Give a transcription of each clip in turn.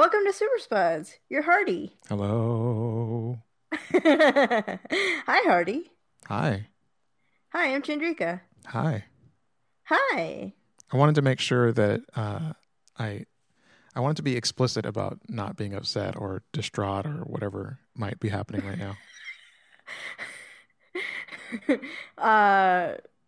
Welcome to Super Spuds. You're Hardy. Hello. Hi, Hardy. Hi. Hi, I'm Chandrika. Hi. Hi. I wanted to make sure that I wanted to be explicit about not being upset or distraught or whatever might be happening right now.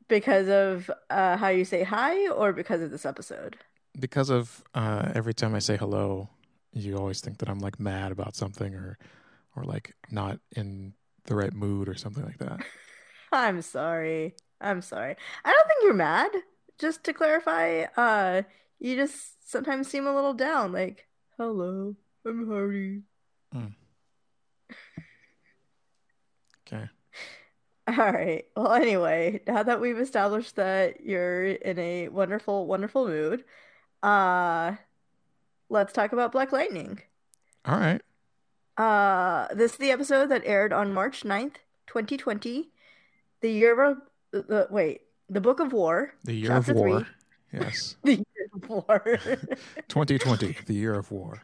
Because of how you say hi, or because of this episode? Because of every time I say hello, you always think that I'm like mad about something or like not in the right mood or something like that. I'm sorry. I don't think you're mad. Just to clarify, you just sometimes seem a little down, like, hello, I'm Hardy. Mm. Okay. All right. Well, anyway, now that we've established that you're in a wonderful, wonderful mood, let's talk about Black Lightning. All right. This is the episode that aired on March 9th, 2020, the year of... The Book of War. The Year of War. 3. Yes. The Year of War. 2020, the Year of War.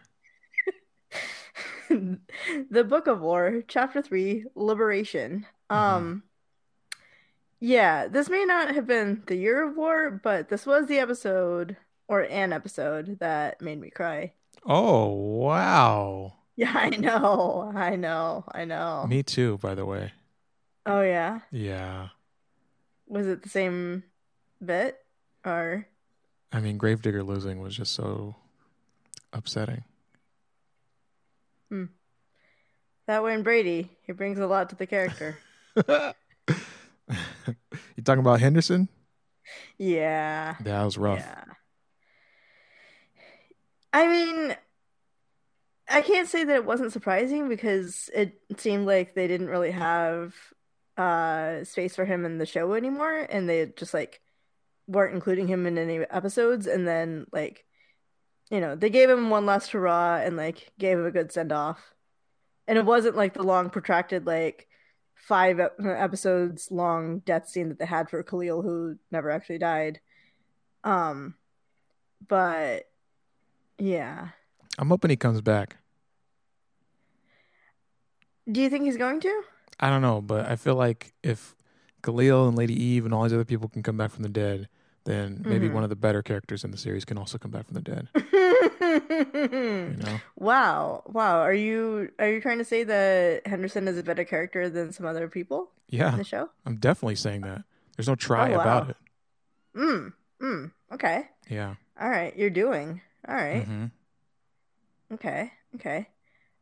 The Book of War, Chapter 3, Liberation. Mm-hmm. Yeah, this may not have been the Year of War, but this was the episode, or an episode, that made me cry. Oh, wow. Yeah, I know. Me too, by the way. Oh, yeah? Yeah. Was it the same bit, or? I mean, Gravedigger losing was just so upsetting. Hmm. That Wayne Brady, he brings a lot to the character. You talking about Henderson? Yeah. That was rough. Yeah. I mean, I can't say that it wasn't surprising, because it seemed like they didn't really have... space for him in the show anymore, and they just like weren't including him in any episodes, and then like, you know, they gave him one last hurrah and like gave him a good send off, and it wasn't like the long protracted like 5 episodes long death scene that they had for Khalil, who never actually died. But yeah, I'm hoping he comes back. Do you think he's going to? I don't know, but I feel like if Khalil and Lady Eve and all these other people can come back from the dead, then maybe one of the better characters in the series can also come back from the dead. You know? Wow. Are you trying to say that Henderson is a better character than some other people? Yeah, in the show? I'm definitely saying that. There's no try about it. Okay. Yeah. All right. You're doing. All right. Mm-hmm. Okay.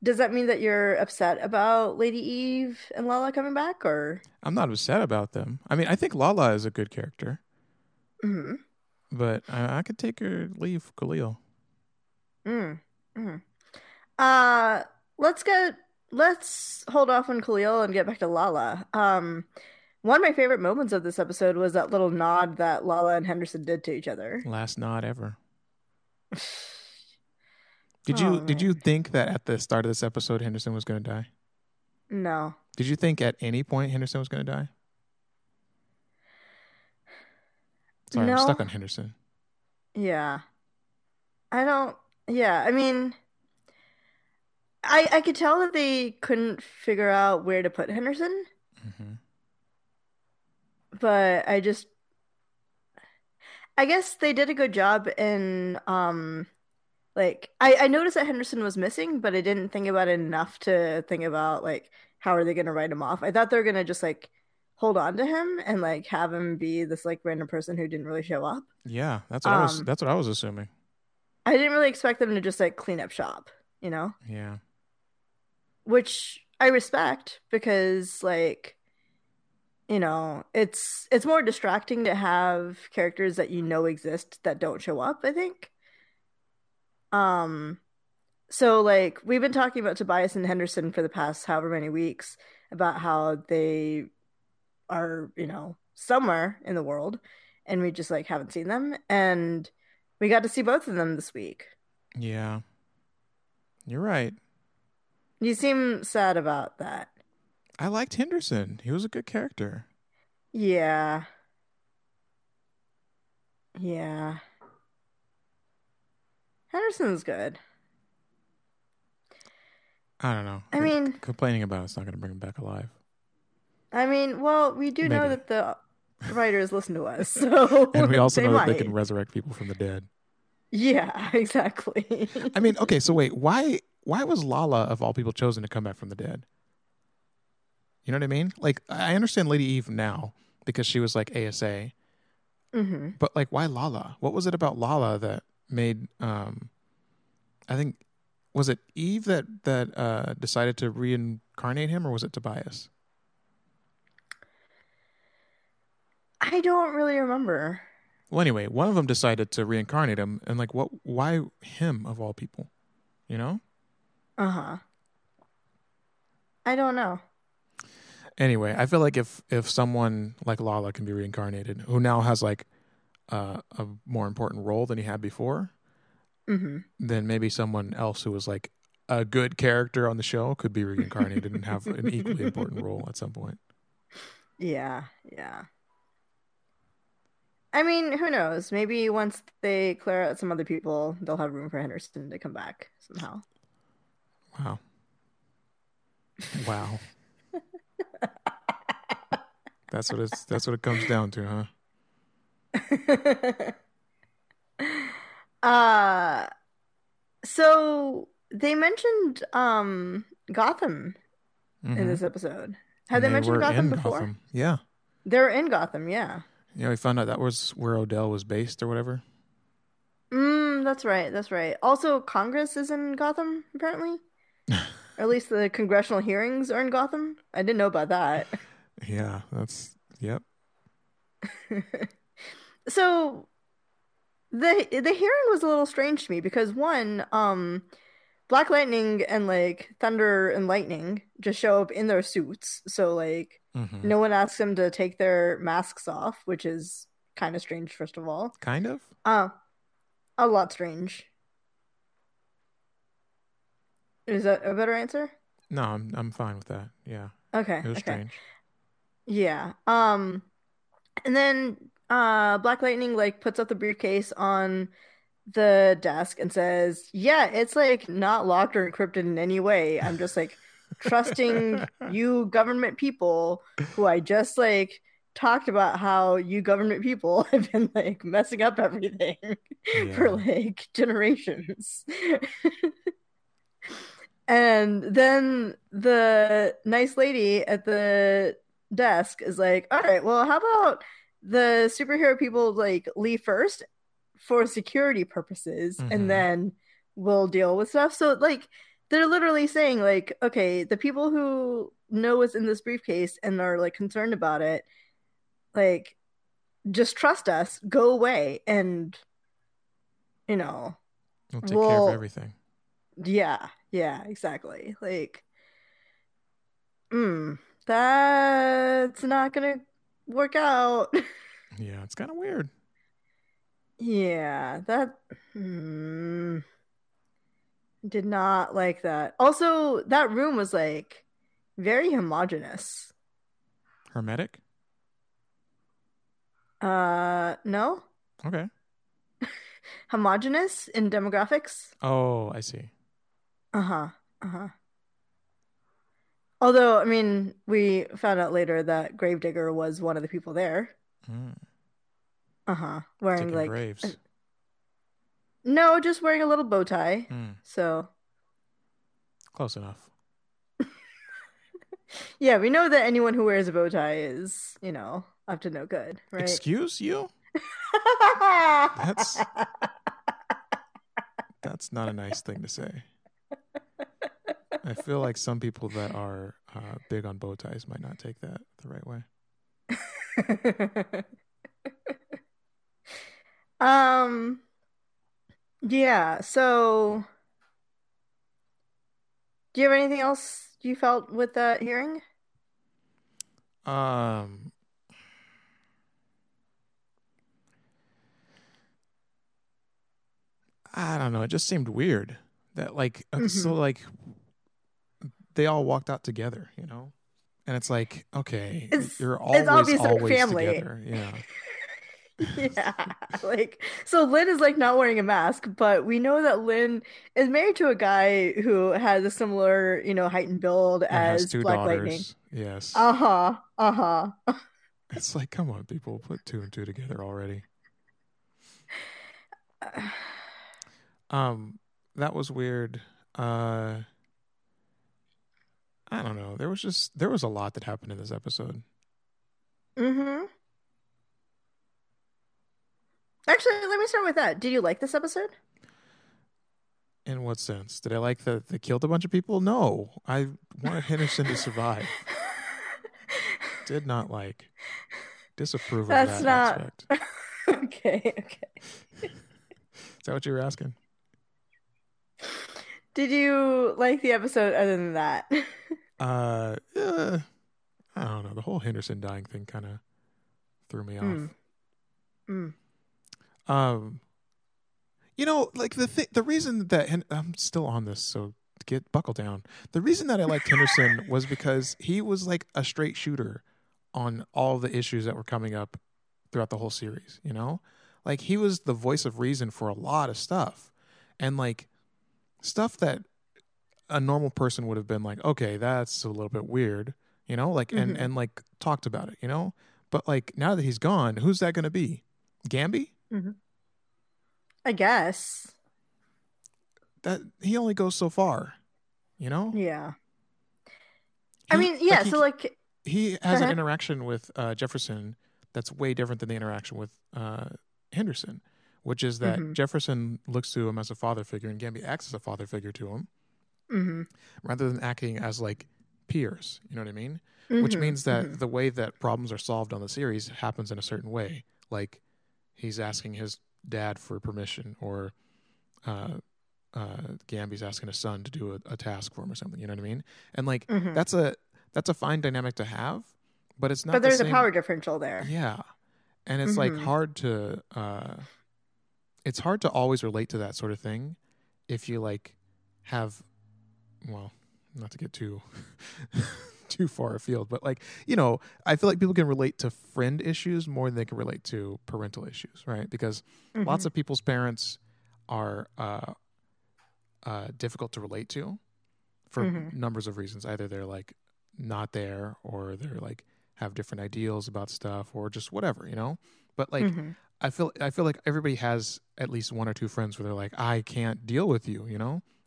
Does that mean that you're upset about Lady Eve and Lala coming back, or? I'm not upset about them. I mean, I think Lala is a good character. Mm-hmm. But I could take her leave, Khalil. Mm-hmm. Let's hold off on Khalil and get back to Lala. One of my favorite moments of this episode was that little nod that Lala and Henderson did to each other. Last nod ever. Did you think that at the start of this episode Henderson was going to die? No. Did you think at any point Henderson was going to die? Sorry, no. I'm stuck on Henderson. Yeah. I mean, I could tell that they couldn't figure out where to put Henderson. Mm-hmm. But I guess they did a good job in... Like, I noticed that Henderson was missing, but I didn't think about it enough to think about, like, how are they going to write him off? I thought they were going to just, like, hold on to him and, like, have him be this, like, random person who didn't really show up. Yeah, that's what I was assuming. I didn't really expect them to just, like, clean up shop, you know? Yeah. Which I respect, because, like, you know, it's more distracting to have characters that you know exist that don't show up, I think. So like we've been talking about Tobias and Henderson for the past however many weeks about how they are, you know, somewhere in the world, and we just like haven't seen them, and we got to see both of them this week. Yeah, you're right. You seem sad about that. I liked Henderson. He was a good character. Yeah. Henderson's good. I don't know. I mean, complaining about it's not going to bring him back alive. I mean, well, we do know that the writers listen to us, so and we also know that they can resurrect people from the dead. Yeah, exactly. I mean, okay, so wait, why was Lala of all people chosen to come back from the dead? You know what I mean? Like, I understand Lady Eve now because she was like ASA, mm-hmm. but like, why Lala? What was it about Lala that made? I think was it Eve that decided to reincarnate him, or was it Tobias? I don't really remember. Well, anyway, one of them decided to reincarnate him, and like, what? Why him of all people? You know? Uh huh. I don't know. Anyway, I feel like if someone like Lala can be reincarnated, who now has like a more important role than he had before, mm-hmm. then maybe someone else who was like a good character on the show could be reincarnated and have an equally important role at some point. Yeah, yeah. I mean, who knows? Maybe once they clear out some other people, they'll have room for Henderson to come back somehow. Wow. Wow. That's what it comes down to, huh? So they mentioned Gotham mm-hmm. in this episode. Had they mentioned Gotham before? Gotham. Yeah. They're in Gotham, yeah. Yeah, you know, we found out that was where Odell was based or whatever. That's right. Also, Congress is in Gotham, apparently. Or at least the congressional hearings are in Gotham. I didn't know about that. Yeah, yep. So the hearing was a little strange to me because one, Black Lightning and like Thunder and Lightning just show up in their suits. So like mm-hmm. no one asks them to take their masks off, which is kind of strange, first of all. Kind of? A lot strange. Is that a better answer? No, I'm fine with that. Yeah. Okay. It was strange. Yeah. And then Black Lightning like puts up the briefcase on the desk and says, "Yeah, it's like not locked or encrypted in any way. I'm just like trusting you government people who I just like talked about how you government people have been like messing up everything for like generations." And then the nice lady at the desk is like, "All right, well, how about the superhero people like leave first for security purposes, mm-hmm. and then we'll deal with stuff." So like, they're literally saying like, okay, the people who know what's in this briefcase and are like concerned about it, like, just trust us, go away, and you know, we'll take care of everything. Yeah, exactly. Like, that's not gonna work out. Yeah, it's kind of weird. Yeah, that did not like that. Also, that room was like very homogenous. Hermetic? No. Okay. Homogenous in demographics. Oh, I see. Although, I mean, we found out later that Gravedigger was one of the people there. Wearing like graves. No, just wearing a little bow tie. So close enough. Yeah, we know that anyone who wears a bow tie is, you know, up to no good, right? Excuse you? That's not a nice thing to say. I feel like some people that are big on bow ties might not take that the right way. Yeah, so do you have anything else you felt with that hearing? I don't know, it just seemed weird that like mm-hmm. so like they all walked out together, you know? And it's like, okay, you're always family. Together. Yeah. Yeah, like so Lynn is like not wearing a mask, but we know that Lynn is married to a guy who has a similar, height and build as two Black daughters. Lightning. Yes. It's like, come on, people, put two and two together already. That was weird. I don't know. There was a lot that happened in this episode. Mm-hmm. Actually, let me start with that. Did you like this episode? In what sense? Did I like that they killed a bunch of people? No. I wanted Henderson to survive. Did not like. Disapprove of that aspect. Okay. Is that what you were asking? Did you like the episode other than that? I don't know. The whole Henderson dying thing kind of threw me off. Mm. The reason that, and I'm still on this, so get buckle down. The reason that I liked Henderson was because he was like a straight shooter on all the issues that were coming up throughout the whole series, like he was the voice of reason for a lot of stuff, and like stuff that a normal person would have been like, okay, that's a little bit weird, and like talked about it, but like now that he's gone, who's that going to be? Gamby? Mm-hmm. I guess that he only goes so far, Yeah. He has an interaction with Jefferson that's way different than the interaction with Henderson, which is that Jefferson looks to him as a father figure and Gamby acts as a father figure to him, rather than acting as like peers. You know what I mean? Mm-hmm. Which means that the way that problems are solved on the series happens in a certain way, like. He's asking his dad for permission, or Gamby's asking his son to do a task for him or something. You know what I mean? And like that's a fine dynamic to have, but it's not. But there's a power differential there. Yeah, and it's like hard to always relate to that sort of thing if you like have, well, not to get too too far afield, but like I feel like people can relate to friend issues more than they can relate to parental issues, right? Because lots of people's parents are difficult to relate to for numbers of reasons. Either they're like not there, or they're like have different ideals about stuff, or just whatever, but like I feel like everybody has at least one or two friends where they're like, I can't deal with you,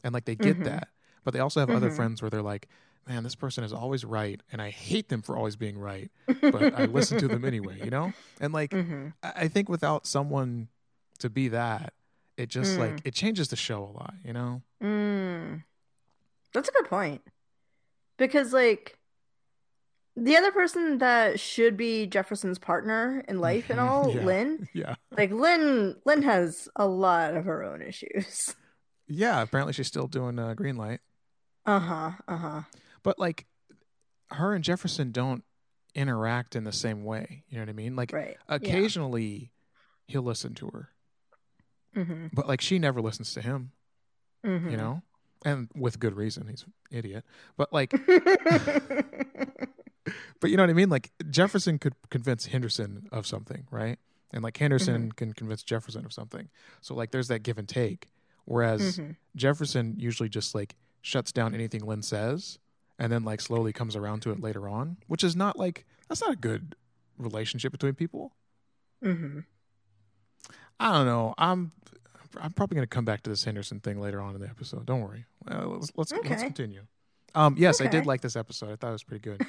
and like they get that, but they also have other friends where they're like, man, this person is always right, and I hate them for always being right, but I listen to them anyway, And, like, I think without someone to be that, it just, like, it changes the show a lot, Mm. That's a good point. Because, like, the other person that should be Jefferson's partner in life and all, yeah. Lynn, yeah. Like, Lynn has a lot of her own issues. Yeah, apparently she's still doing Greenlight. But, like, her and Jefferson don't interact in the same way. You know what I mean? Like, right. Occasionally, yeah. He'll listen to her. Mm-hmm. But, like, she never listens to him, And with good reason. He's an idiot. But, like, but you know what I mean? Like, Jefferson could convince Henderson of something, right? And, like, Henderson can convince Jefferson of something. So, like, there's that give and take. Whereas Jefferson usually just, like, shuts down anything Lynn says, and then like slowly comes around to it later on, which is not like, that's not a good relationship between people. I don't know. I'm probably going to come back to this Henderson thing later on in the episode. Don't worry. Well, let's continue. Yes, okay. I did like this episode. I thought it was pretty good.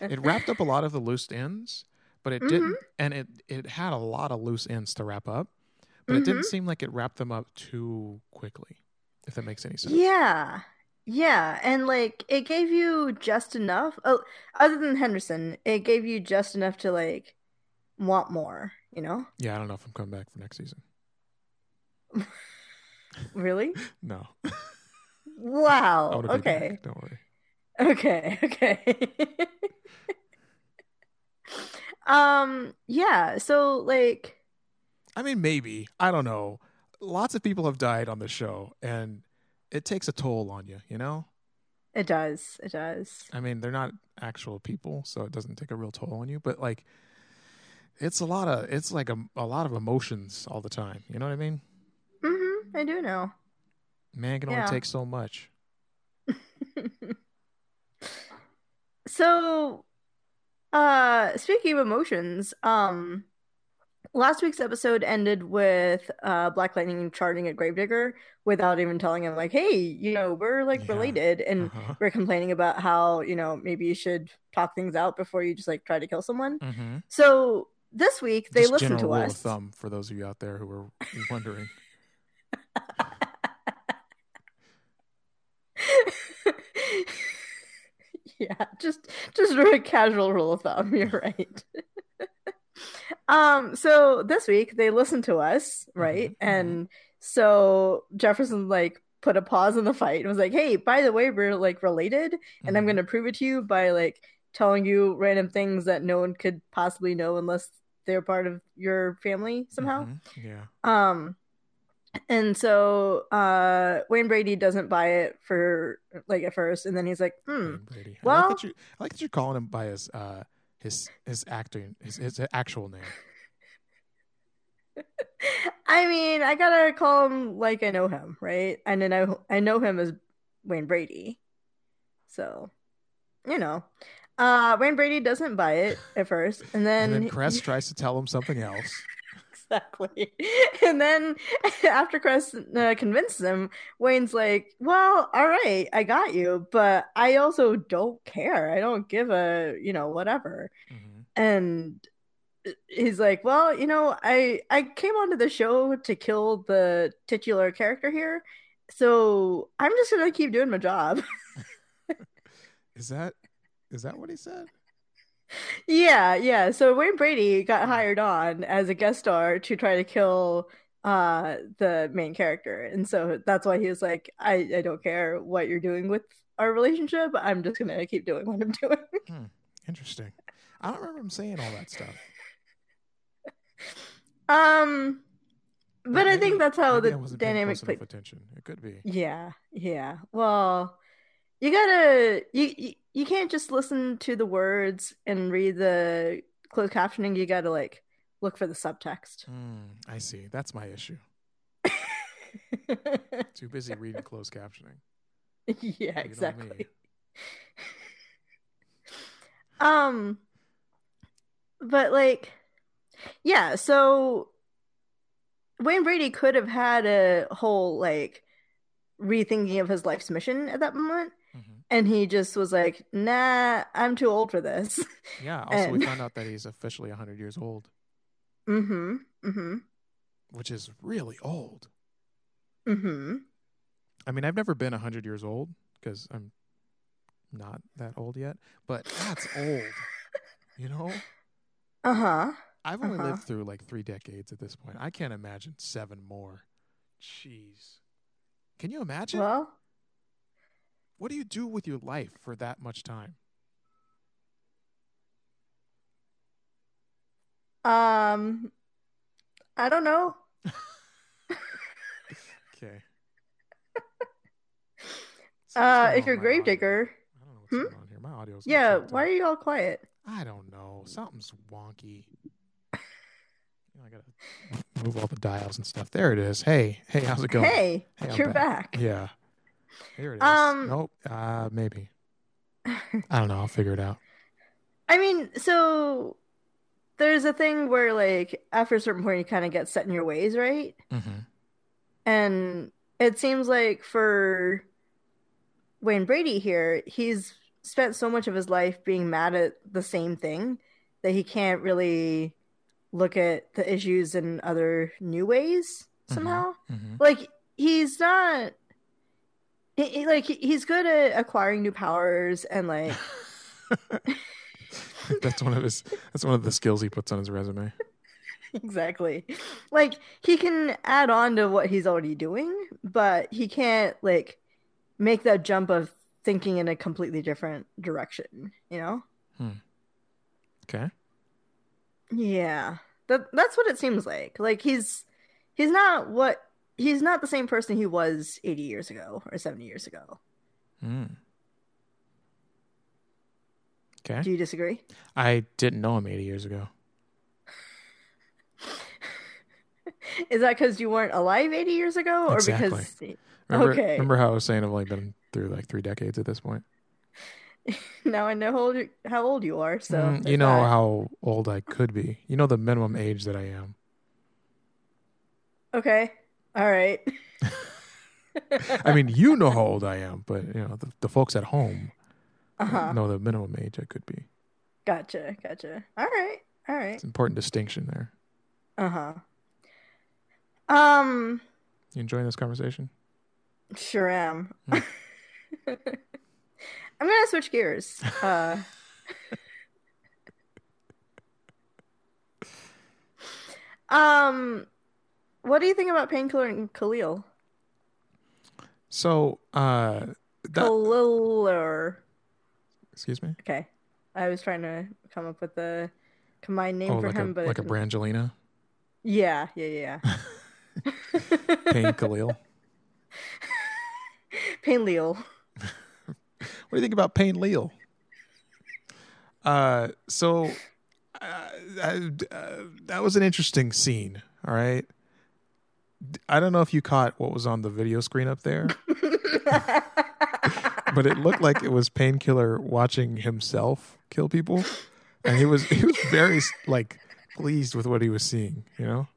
It wrapped up a lot of the loose ends, but it didn't, and it had a lot of loose ends to wrap up, but it didn't seem like it wrapped them up too quickly. If that makes any sense. Yeah. And like it gave you just enough. Oh, other than Henderson, it gave you just enough to like want more, Yeah, I don't know if I'm coming back for next season. Really? No. Wow. I would have been back. Don't worry. Okay. Yeah, so like I mean maybe. I don't know. Lots of people have died on the show, and it takes a toll on you, It does. It does. I mean, they're not actual people, so it doesn't take a real toll on you, but like it's like a lot of emotions all the time. You know what I mean? Mm-hmm. I do know. Man can only take so much. So, speaking of emotions, last week's episode ended with Black Lightning charging at Gravedigger without even telling him, like, hey, you know, we're, like, related, and we're complaining about how, you know, maybe you should talk things out before you just, like, try to kill someone. Mm-hmm. So this week, they listened to us. Just general rule of thumb for those of you out there who were wondering. Yeah, just a casual rule of thumb. You're right. So this week they listened to us, right? Mm-hmm. And so Jefferson like put a pause in the fight and was like, hey, by the way, we're like related, and I'm gonna prove it to you by like telling you random things that no one could possibly know unless they're part of your family somehow. Mm-hmm. Yeah. And so Wayne Brady doesn't buy it for like at first, and then he's like, well, I like that you're calling him by his actual name. I mean, I gotta call him like I know him, right? And then I know him as Wayne Brady, so you know, Wayne Brady doesn't buy it at first, and then Crest tries to tell him something else. Exactly. And then after Crest convinces him, Wayne's like, well, all right, I got you, but I also don't care. I don't give a, you know, whatever. Mm-hmm. And he's like, well, you know, I came onto the show to kill the titular character here, so I'm just going to keep doing my job. Is that what he said? Yeah. So Wayne Brady got hired on as a guest star to try to kill the main character, and so that's why he was like, I don't care what you're doing with our relationship. I'm just gonna keep doing what I'm doing. Interesting. I don't remember him saying all that stuff. But maybe, I think that's how the dynamic played. Attention. It could be. Yeah. Well, you gotta you can't just listen to the words and read the closed captioning. You got to like look for the subtext. I see. That's my issue. Too busy reading closed captioning. Yeah, you exactly. But like, yeah. So Wayne Brady could have had a whole like rethinking of his life's mission at that moment. Mm-hmm. And he just was like, nah, I'm too old for this. Yeah. Also, we found out that he's officially 100 years old. Mm-hmm. Mm-hmm. Which is really old. Mm-hmm. I mean, I've never been 100 years old because I'm not that old yet, but that's old, you know? Uh-huh. I've only lived through like 3 decades at this point. I can't imagine 7 more. Jeez. Can you imagine? Well, what do you do with your life for that much time? I don't know. Okay. If you're Gravedigger, I don't know what's going on here. My audio's why are you all quiet? I don't know. Something's wonky. I gotta move all the dials and stuff. There it is. Hey, how's it going? Hey, you're back. Yeah. Here it is. Nope. Maybe. I don't know. I'll figure it out. I mean, so there's a thing where, like, after a certain point, you kind of get set in your ways, right? Mm-hmm. And it seems like for Wayne Brady here, he's spent so much of his life being mad at the same thing that he can't really look at the issues in other new ways somehow. Mm-hmm. Like, he's not... He's good at acquiring new powers and like that's one of the skills he puts on his resume. Exactly. Like he can add on to what he's already doing, but he can't like make that jump of thinking in a completely different direction, you know? Okay. Yeah. That's what it seems like. Like he's not the same person he was 80 years ago or 70 years ago. Okay. Do you disagree? I didn't know him 80 years ago. Is that because you weren't alive 80 years ago? Or exactly. Because... Remember how I was saying I've only been through like 3 decades at this point? Now I know how old you are. So you know that. How old I could be. You know the minimum age that I am. Okay. All right. I mean, you know how old I am, but you know the folks at home know the minimum age I could be. Gotcha. All right. It's an important distinction there. You enjoying this conversation? Sure am. I'm gonna switch gears. What do you think about Painkiller and Khalil? So, Khalil. Excuse me. Okay, I was trying to come up with a combined name for like him, but like a Brangelina. Yeah. Pain Khalil. Pain Leal. What do you think about Pain Leal? So that was an interesting scene. All right. I don't know if you caught what was on the video screen up there, but it looked like it was Painkiller watching himself kill people, and he was very like pleased with what he was seeing, you know.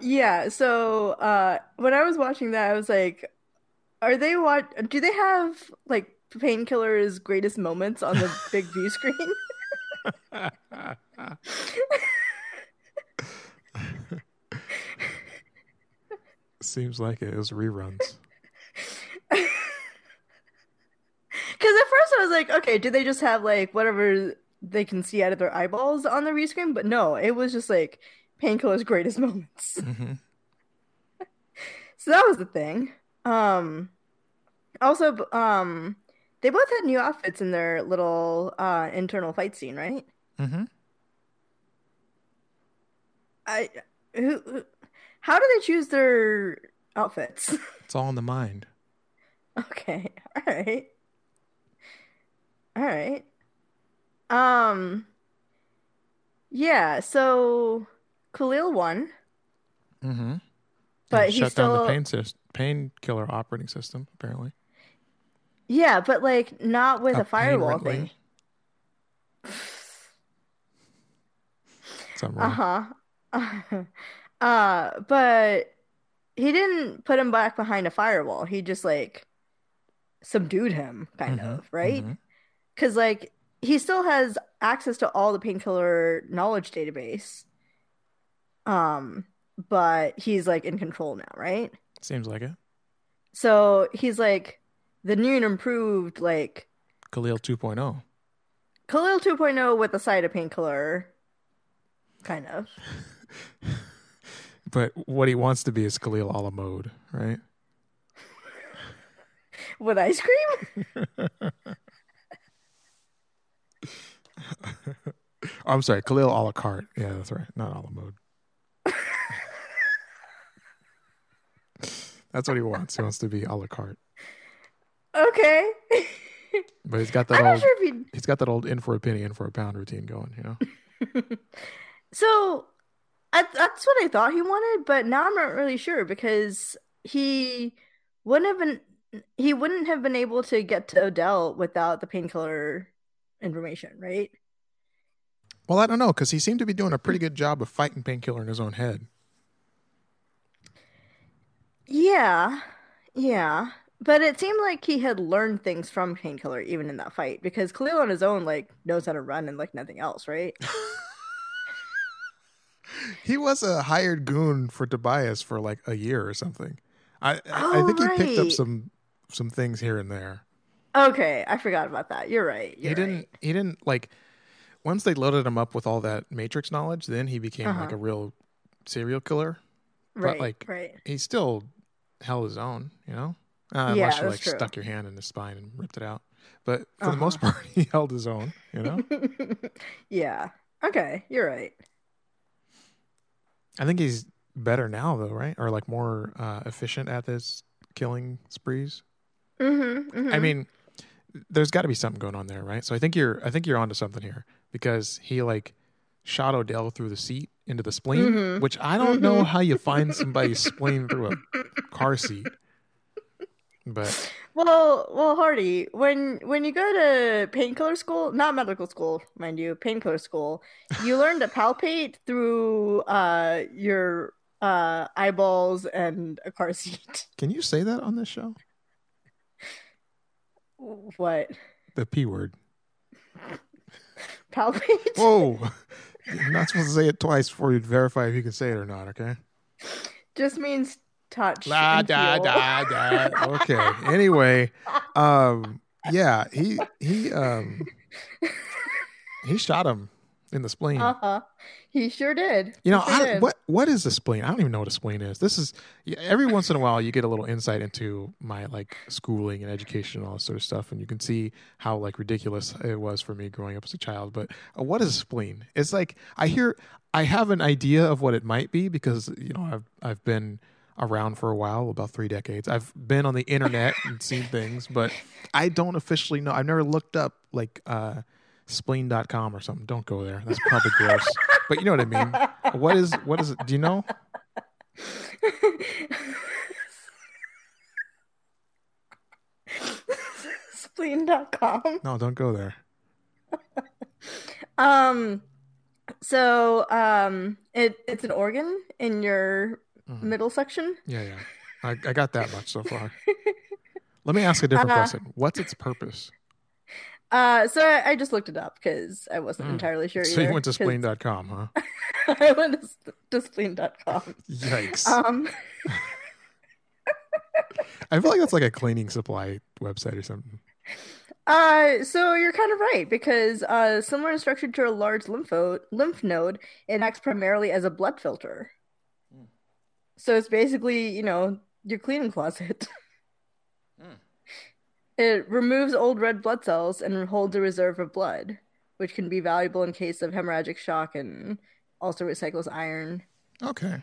Yeah. So when I was watching that, I was like, do they have like Painkiller's greatest moments on the big view screen? Seems like it was reruns. Because at first I was like, okay, do they just have like whatever they can see out of their eyeballs on the rescreen? But no, it was just like Painkiller's greatest moments. Mm-hmm. So that was the thing. Also, they both had new outfits in their little internal fight scene, right? Mm-hmm. How do they choose their outfits? It's all in the mind. Okay. All right. Yeah. So Khalil won. Mm-hmm. But he shut down the Painkiller operating system, apparently. Yeah, but like not with a firewall thing. Uh-huh. But he didn't put him back behind a firewall. He just like subdued him, kind of, right? Because like he still has access to all the Painkiller knowledge database. But he's like in control now, right? Seems like it. So he's like the new and improved like Khalil 2.0. Khalil 2.0 with a side of Painkiller, kind of. But what he wants to be is Khalil a la mode, right? With ice cream? Oh, I'm sorry, Khalil a la carte. Yeah, that's right. Not a la mode. That's what he wants. He wants to be a la carte. Okay. But he's got that old in for a penny, in for a pound routine going, you know? So... that's what I thought he wanted, but now I'm not really sure because he wouldn't have been able to get to Odell without the Painkiller information, right? Well, I don't know because he seemed to be doing a pretty good job of fighting Painkiller in his own head. Yeah, but it seemed like he had learned things from Painkiller even in that fight because Khalil on his own like knows how to run and like nothing else, right? He was a hired goon for Tobias for like a year or something. I think right. He picked up some things here and there. Okay, I forgot about that. You're right. He didn't like once they loaded him up with all that Matrix knowledge, then he became like a real serial killer. Right, but like he still held his own, you know? Unless you like stuck your hand in his spine and ripped it out. But for the most part, he held his own, you know? Yeah. Okay, you're right. I think he's better now, though, right? Or like more efficient at his killing sprees. Mm-hmm. I mean, there's got to be something going on there, right? So I think you're onto something here because he like shot Odell through the seat into the spleen, which I don't know how you find somebody's spleen through a car seat. But well, Hardy, when you go to painkiller school, not medical school, mind you, painkiller school, you learn to palpate through your eyeballs and a car seat. Can you say that on this show? What? The P word. Palpate? Whoa. You're not supposed to say it twice before you verify if you can say it or not, okay? Just means touch. La da da da. Okay. Anyway, yeah, he shot him in the spleen. Uh-huh. He sure did. You know, what is a spleen? I don't even know what a spleen is. This is every once in a while you get a little insight into my like schooling and education and all that sort of stuff, and you can see how like ridiculous it was for me growing up as a child. But what is a spleen? It's like I have an idea of what it might be because you know I've been around for a while, about 3 decades. I've been on the internet and seen things, but I don't officially know. I've never looked up like spleen.com or something. Don't go there. That's probably gross. But you know what I mean? What is it? Do you know? spleen.com. No, don't go there. So it's an organ in your middle section. Yeah. I got that much so far. Let me ask a different question. What's its purpose? So I just looked it up because I wasn't entirely sure either. So you went to spleen.com, huh? I went to spleen.com. Yikes. I feel like that's like a cleaning supply website or something. So you're kind of right because similar in structure to a large lymph node, it acts primarily as a blood filter. So it's basically, you know, your cleaning closet. It removes old red blood cells and holds a reserve of blood, which can be valuable in case of hemorrhagic shock and also recycles iron. Okay.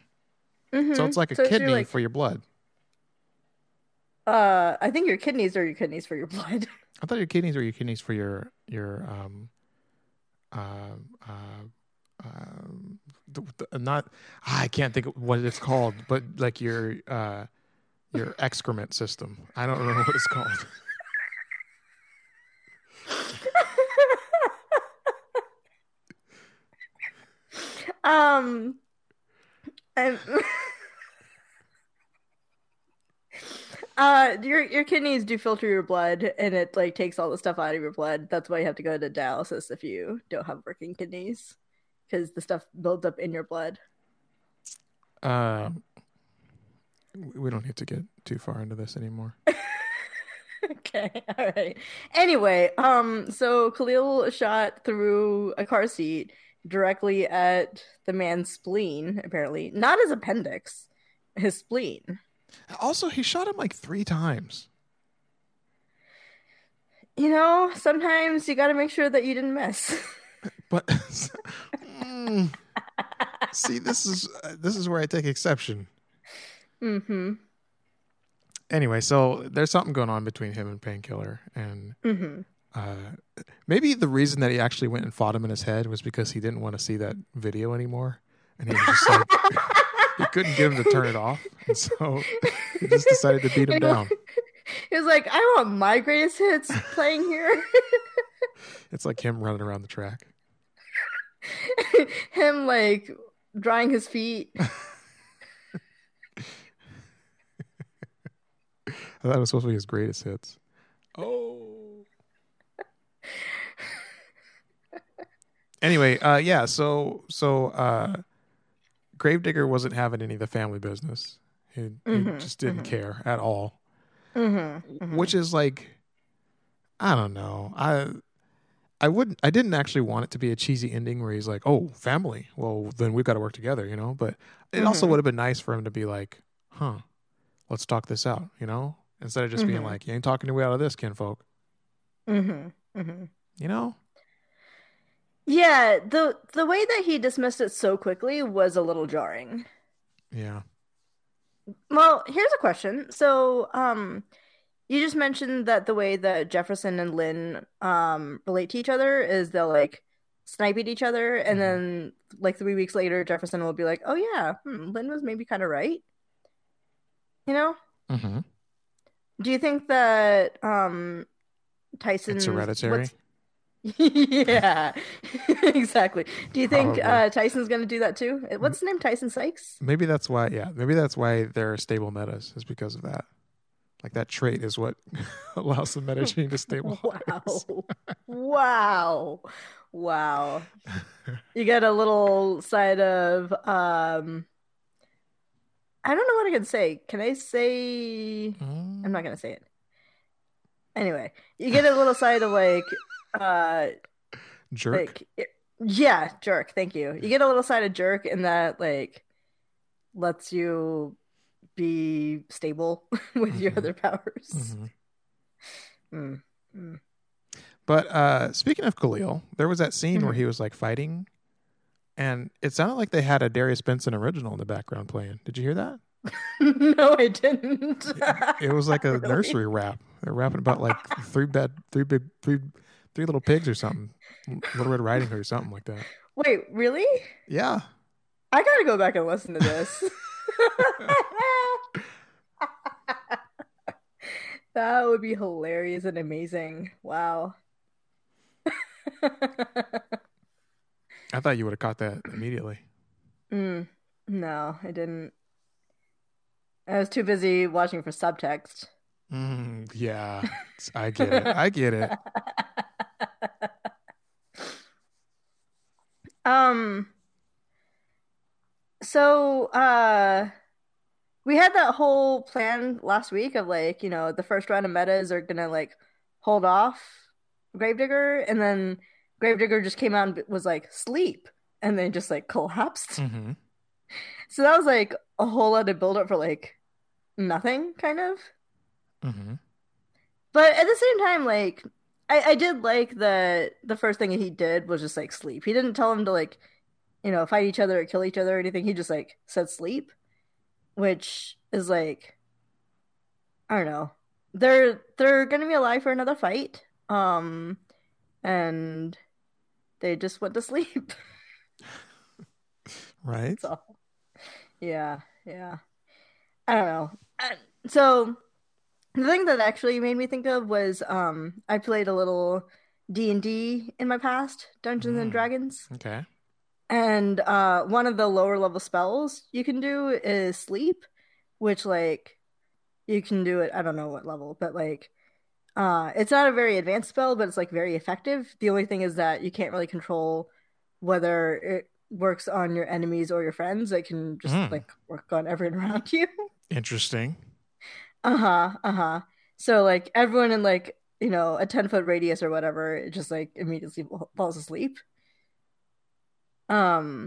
So it's like a kidney for your blood. I think your kidneys are your kidneys for your blood. I thought your kidneys were your kidneys for I can't think of what it's called, but like your excrement system. I don't remember what it's called. Your kidneys do filter your blood, and it like takes all the stuff out of your blood. That's why you have to go to dialysis if you don't have working kidneys, because the stuff builds up in your blood. We don't need to get too far into this anymore. Okay, all right. Anyway, so Khalil shot through a car seat directly at the man's spleen, apparently. Not his appendix, his spleen. Also, he shot him like 3 times. You know, sometimes you got to make sure that you didn't miss. But see, this is where I take exception. Anyway, so there's something going on between him and Painkiller, and maybe the reason that he actually went and fought him in his head was because he didn't want to see that video anymore, and he was just like he couldn't get him to turn it off, and so he just decided to beat him down. He was like, "I want my greatest hits playing here." It's like him running around the track, him like drying his feet. I thought it was supposed to be his greatest hits. Oh. Anyway, yeah. So Gravedigger wasn't having any of the family business. He just didn't care at all. Which is like, I don't know. I didn't actually want it to be a cheesy ending where he's like, "Oh, family. Well, then we've got to work together," you know. But it also would have been nice for him to be like, "Huh, let's talk this out," you know. Instead of just being like, "You ain't talking your way out of this, kinfolk." You know? Yeah, the way that he dismissed it so quickly was a little jarring. Yeah. Well, here's a question. So, you just mentioned that the way that Jefferson and Lynn relate to each other is they'll like snipe at each other, and then like 3 weeks later Jefferson will be like, oh yeah, Lynn was maybe kind of right, you know. Mm-hmm. Do you think that Tyson, it's hereditary? Yeah, exactly. Do you think Tyson's gonna do that too? What's his name, Tyson Sykes? Maybe that's why. Yeah, maybe that's why they're stable metas, is because of that. Like, that trait is what allows the meta gene to stabilize. Wow. You get a little side of I don't know what I can say. Can I say? I'm not gonna say it. Anyway, you get a little side of like jerk. Jerk. Thank you. You get a little side of jerk, and that like lets you be stable with your other powers. But speaking of Khalil, there was that scene where he was like fighting, and it sounded like they had a Darius Benson original in the background playing. Did you hear that? No, I didn't. It was like a really? Nursery rap. They're rapping about like three little pigs or something, Little Red Riding Hood or something like that. Wait, really? Yeah. I gotta go back and listen to this. That would be hilarious and amazing. Wow. I thought you would have caught that immediately. No, I didn't. I was too busy watching for subtext. Yeah, I get it. So we had that whole plan last week of like, you know, the first round of metas are gonna like hold off Gravedigger, and then Gravedigger just came out and was like, sleep, and then just like collapsed. So that was like a whole lot of build up for like nothing, kind of. But at the same time, like I did like that the first thing he did was just like sleep. He didn't tell him to like, you know, fight each other or kill each other or anything. He just like said sleep, which is like, I don't know. They're gonna be alive for another fight, and they just went to sleep. Right. So, yeah. I don't know. So the thing that actually made me think of was I played a little D&D in my past, Dungeons and Dragons. Okay. And one of the lower level spells you can do is sleep, which like you can do it, I don't know what level, but like it's not a very advanced spell, but it's like very effective. The only thing is that you can't really control whether it works on your enemies or your friends. It can just like work on everyone around you. Interesting. So like everyone in like, you know, a 10-foot radius or whatever, it just like immediately falls asleep. But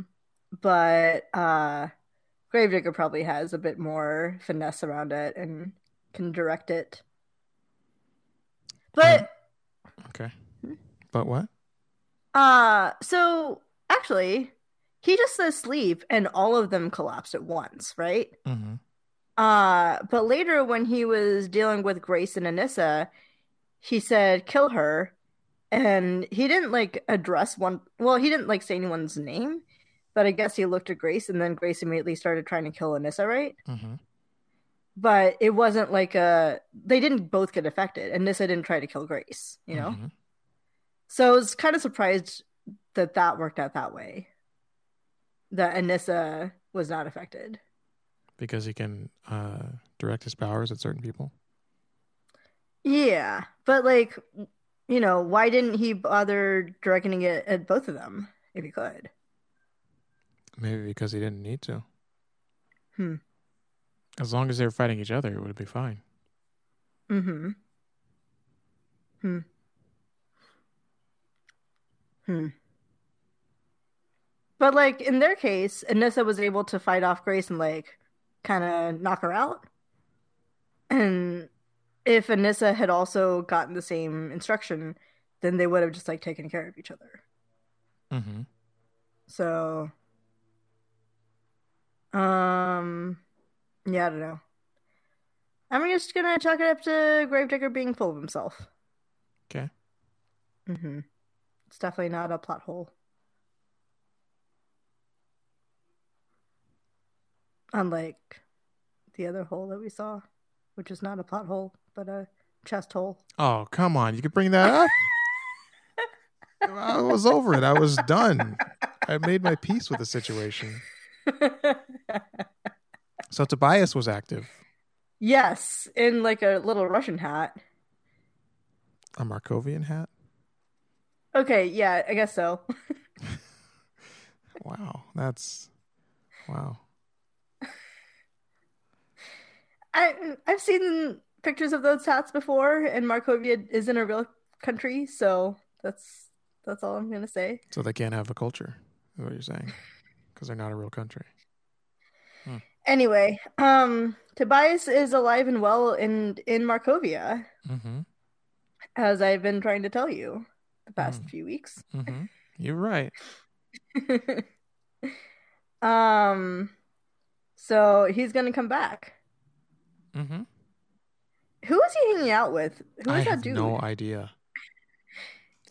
Gravedigger probably has a bit more finesse around it and can direct it. But okay. But what? So actually he just says sleep and all of them collapsed at once, right? But later when he was dealing with Grace and Anissa, he said kill her. And he didn't like address one. Well, he didn't like say anyone's name, but I guess he looked at Grace, and then Grace immediately started trying to kill Anissa, right? But it wasn't like a. They didn't both get affected. Anissa didn't try to kill Grace, you know. So I was kind of surprised that that worked out that way. That Anissa was not affected because he can direct his powers at certain people. Yeah, but like, you know, why didn't he bother directing it at both of them if he could? Maybe because he didn't need to. As long as they were fighting each other, it would be fine. But like in their case, Anissa was able to fight off Grace and like kind of knock her out. And if Anissa had also gotten the same instruction, then they would have just like taken care of each other. So, yeah, I don't know. I'm just gonna chalk it up to Gravedigger being full of himself. Okay. It's definitely not a plot hole. Unlike the other hole that we saw, which is not a plot hole, but a chest hole. Oh, come on. You could bring that up. I was over it. I was done. I made my peace with the situation. So Tobias was active. Yes, in like a little Russian hat. A Markovian hat? Okay, yeah, I guess so. Wow, that's... Wow. I've seen pictures of those hats before, and Markovia isn't a real country, so that's all I'm going to say. So they can't have a culture, is what you're saying, because they're not a real country. Hmm. Anyway, Tobias is alive and well in Markovia, mm-hmm. as I've been trying to tell you the past few weeks. Mm-hmm. You're right. So he's going to come back. Mm-hmm. Who was he hanging out with? Who was that dude? I have no idea.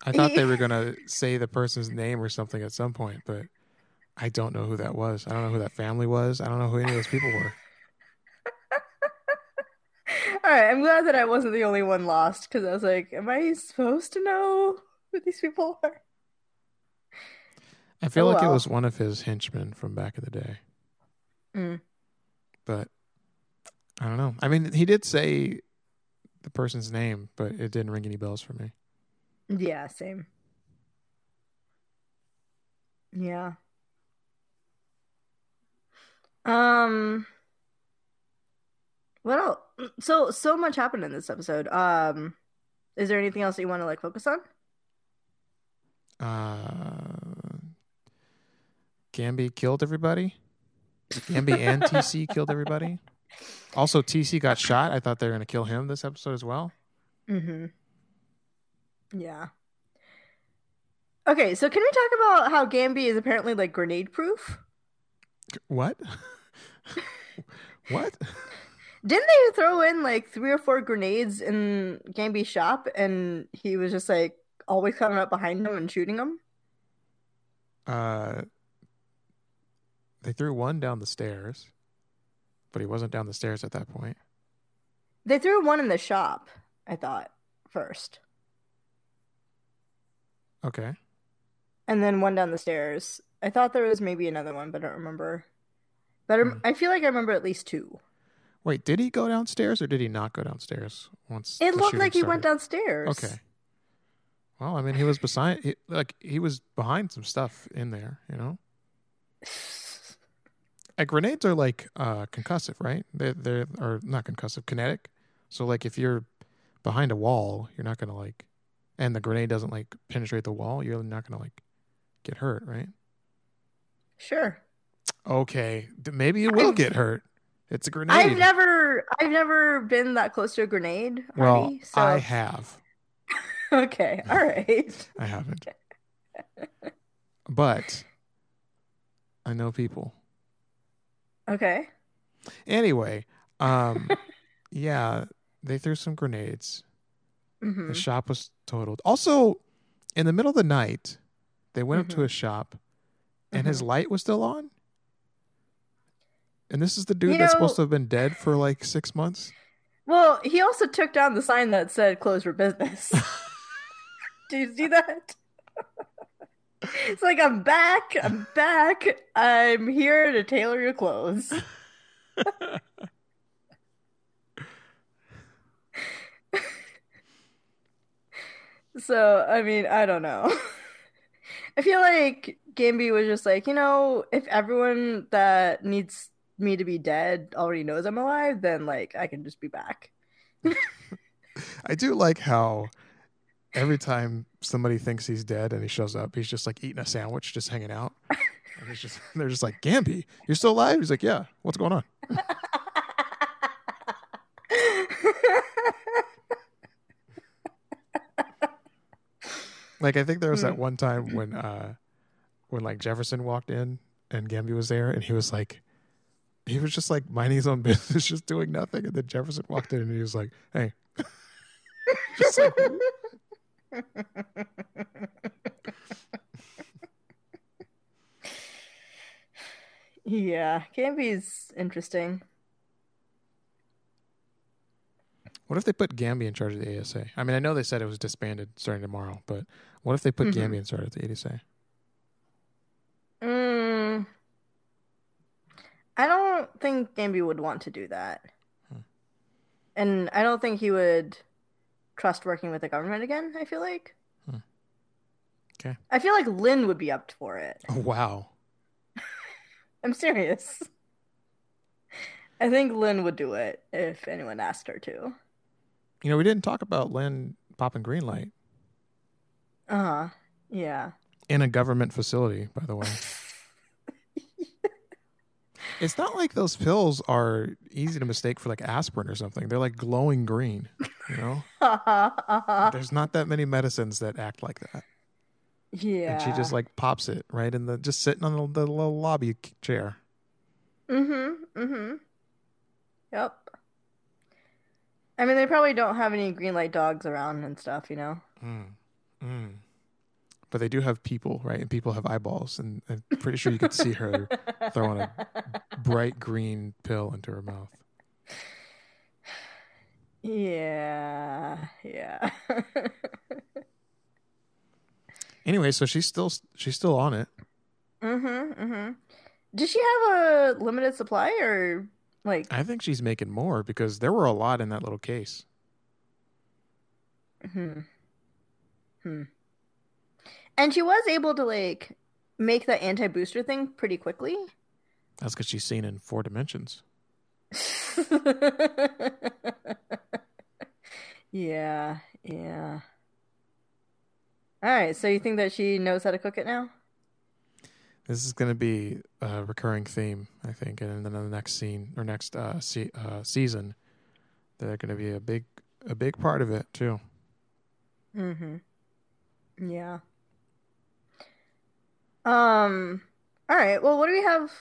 I thought they were going to say the person's name or something at some point, but I don't know who that was. I don't know who that family was. I don't know who any of those people were. All right. I'm glad that I wasn't the only one lost, because I was like, am I supposed to know who these people are? I feel like it was one of his henchmen from back in the day. Mm. But I don't know. I mean, he did say the person's name, but it didn't ring any bells for me. Yeah, same. Yeah. Well, so much happened in this episode. Is there anything else that you want to like focus on? Gambi killed everybody. Gambi and TC killed everybody. Also, TC got shot. I thought they were going to kill him this episode as well. Mm-hmm. Yeah. Okay, so can we talk about how Gambi is apparently like grenade proof? What? What? Didn't they throw in like 3 or 4 grenades in Gambi's shop, and he was just like always coming up behind them and shooting them? They threw one down the stairs, but he wasn't down the stairs at that point. They threw one in the shop, I thought, first. Okay. And then one down the stairs. I thought there was maybe another one, but I don't remember. But I feel like I remember at least 2. Wait, did he go downstairs or did he not go downstairs once? It looked like he went downstairs. Okay. Well, I mean, he was behind some stuff in there, you know? Grenades are like concussive, right? They're or not concussive, kinetic. So like if you're behind a wall, you're not gonna like, and the grenade doesn't like penetrate the wall, you're not gonna like get hurt, right? Sure. Okay, maybe it will get hurt. It's a grenade. I've never been that close to a grenade. Well, already, so. I have. Okay, all right. I haven't, but I know people. Okay. Anyway, yeah, they threw some grenades. Mm-hmm. The shop was totaled. Also, in the middle of the night, they went up to his shop, and his light was still on. And this is the dude that's supposed to have been dead for like 6 months. Well, he also took down the sign that said "Close for Business." Do you see that? It's like, I'm back. I'm here to tailor your clothes. So, I mean, I don't know. I feel like Gambi was just like, if everyone that needs me to be dead already knows I'm alive, then, like, I can just be back. I do like how every time somebody thinks he's dead and he shows up, he's just like eating a sandwich, just hanging out. And they're just like, Gambi, you're still alive? He's like, yeah, what's going on? Like, I think there was that one time when like Jefferson walked in and Gambi was there, and he was just like minding his own business, just doing nothing. And then Jefferson walked in and he was like, hey. Just like, Yeah, Gamby's interesting. What if they put Gamby in charge of the ASA? I mean, I know they said it was disbanded starting tomorrow, but what if they put Gamby in charge of the ASA? I don't think Gamby would want to do that. And I don't think he would trust working with the government again, I feel like. Okay. I feel like Lynn would be up for it. Oh, wow. I'm serious. I think Lynn would do it if anyone asked her to. You know, we didn't talk about Lynn popping green light. Uh-huh. Yeah. In a government facility, by the way. It's not like those pills are easy to mistake for like aspirin or something. They're like glowing green, you know? There's not that many medicines that act like that. Yeah. And she just like pops it right in the, just sitting on the little lobby chair. Yep. I mean, they probably don't have any green light dogs around and stuff, you know? But they do have people, right? And people have eyeballs. And I'm pretty sure you could see her throwing a bright green pill into her mouth. Yeah. Anyway, so she's still on it. Did she have a limited supply or like? I think she's making more because there were a lot in that little case. And she was able to, like, make the anti-booster thing pretty quickly. That's because she's seen in 4 dimensions. Yeah. All right, so you think that she knows how to cook it now? This is going to be a recurring theme, I think. And then in the next scene, or next season, they're going to be a big part of it, too. Yeah. All right. Well, what do we have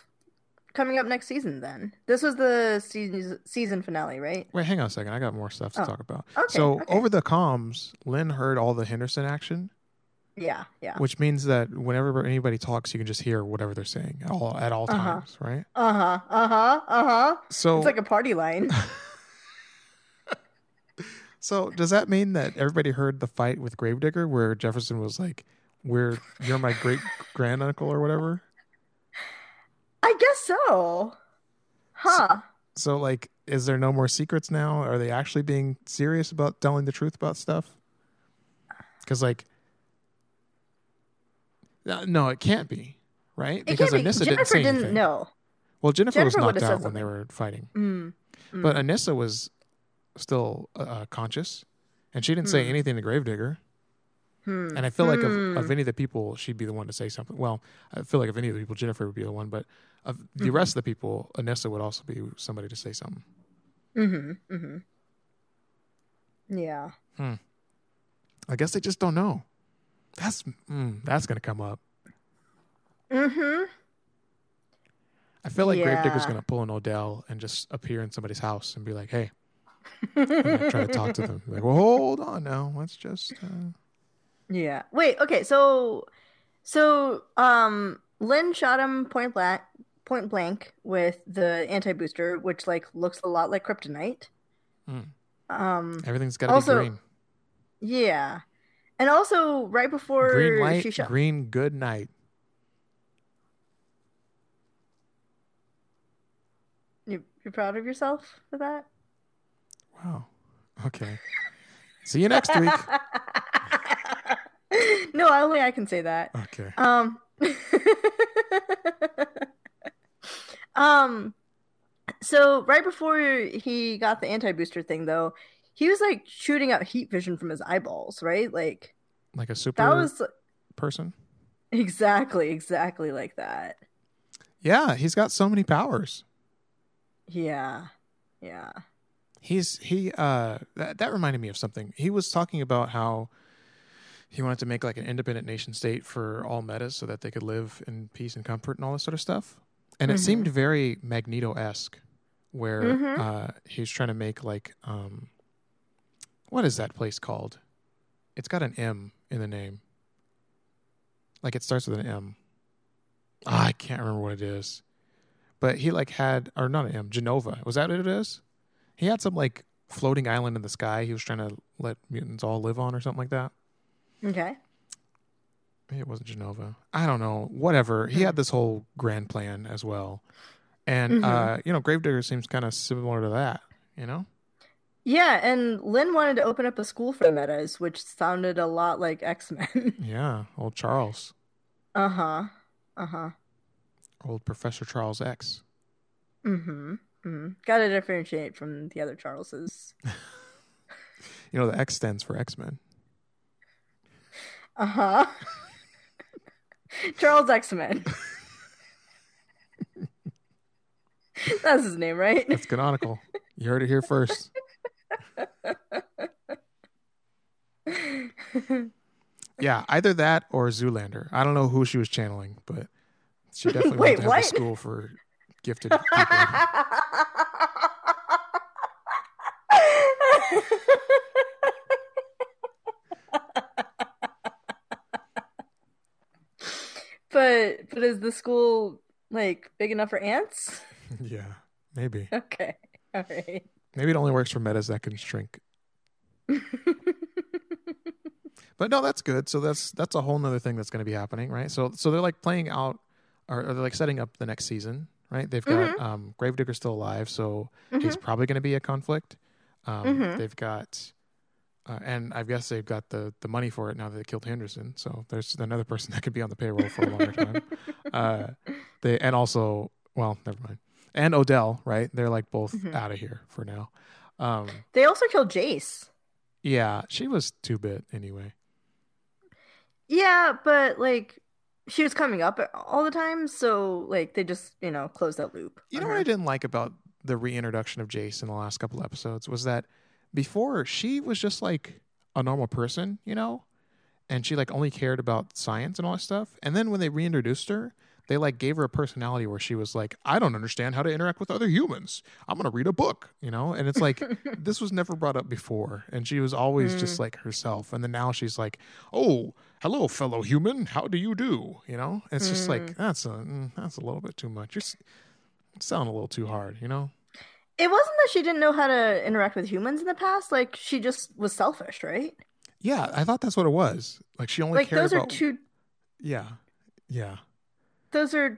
coming up next season then? This was the season finale, right? Wait, hang on a second. I got more stuff to talk about. Okay, so over the comms, Lynn heard all the Henderson action. Yeah. Which means that whenever anybody talks, you can just hear whatever they're saying at all times, right? So it's like a party line. So does that mean that everybody heard the fight with Gravedigger where Jefferson was like, you're my great grand uncle or whatever? I guess so. So like, is there no more secrets now? Are they actually being serious about telling the truth about stuff? Because like, no, it can't be, right? Because Anissa didn't say anything. Didn't know. Well, Jennifer was knocked out when they were fighting. But Anissa was still conscious, and she didn't say anything to Gravedigger. And I feel like of any of the people, she'd be the one to say something. Well, I feel like of any of the people, Jennifer would be the one. But of the rest of the people, Anissa would also be somebody to say something. Yeah. I guess they just don't know. That's going to come up. I feel like Gravedigger's going to pull an Odell and just appear in somebody's house and be like, hey. And I try to talk to them. Like, well, hold on now. Let's just... Yeah. Wait. Okay. So, Lynn shot him point blank with the anti-booster, which like looks a lot like kryptonite. Everything's got to be green. Yeah, and also right before green light, she shot green. Good night. You're proud of yourself for that? Wow. Okay. See you next week. No, only I can say that. Okay. So right before he got the anti-booster thing, though, he was like shooting out heat vision from his eyeballs, right? Like a super person. Exactly like that. Yeah, he's got so many powers. Yeah. That reminded me of something. He was talking about how he wanted to make like an independent nation state for all metas so that they could live in peace and comfort and all this sort of stuff. And it seemed very Magneto-esque where he was trying to make like, what is that place called? It's got an M in the name. Like it starts with an M. I can't remember what it is. But he like had, or not him, Genova. Was that what it is? He had some like floating island in the sky he was trying to let mutants all live on or something like that. Okay. Maybe it wasn't Genova. I don't know. Whatever. He had this whole grand plan as well. And, you know, Gravedigger seems kind of similar to that, you know? Yeah, and Lynn wanted to open up a school for the Metas, which sounded a lot like X-Men. Yeah, old Charles. Uh-huh. Uh-huh. Old Professor Charles X. Mm-hmm. Mm-hmm. Gotta differentiate from the other Charleses. You know, the X stands for X-Men. Uh-huh. Charles X-Men. That's his name, right? That's canonical. You heard it here first. Yeah, either that or Zoolander. I don't know who she was channeling, but she definitely went to have a school for gifted people. But is the school like big enough for ants? Yeah, maybe. Okay, all right. Maybe it only works for metas that can shrink. But no, that's good. So that's a whole nother thing that's going to be happening, right? So they're like playing out, or they're like setting up the next season, right? They've got Gravedigger still alive, so he's probably going to be a conflict. They've got, and I guess they've got the money for it now that they killed Henderson. So there's another person that could be on the payroll for a longer time. Well, never mind. And Odell, right? They're like both out of here for now. They also killed Jace. Yeah, she was 2-bit anyway. Yeah, but like she was coming up all the time, so like they just, you know, closed that loop. You know what I didn't like about the reintroduction of Jace in the last couple episodes was that before she was just like a normal person, you know, and she like only cared about science and all that stuff. And then when they reintroduced her, they like gave her a personality where she was like, I don't understand how to interact with other humans. I'm going to read a book, you know? And it's like, this was never brought up before. And she was always just like herself. And then now she's like, oh, hello, fellow human. How do you do? You know? It's just like, that's a little bit too much. You sound a little too hard, you know? It wasn't that she didn't know how to interact with humans in the past. Like, she just was selfish, right? Yeah, I thought that's what it was. Like, she only cared about... Like, those are two... Yeah, yeah. Those are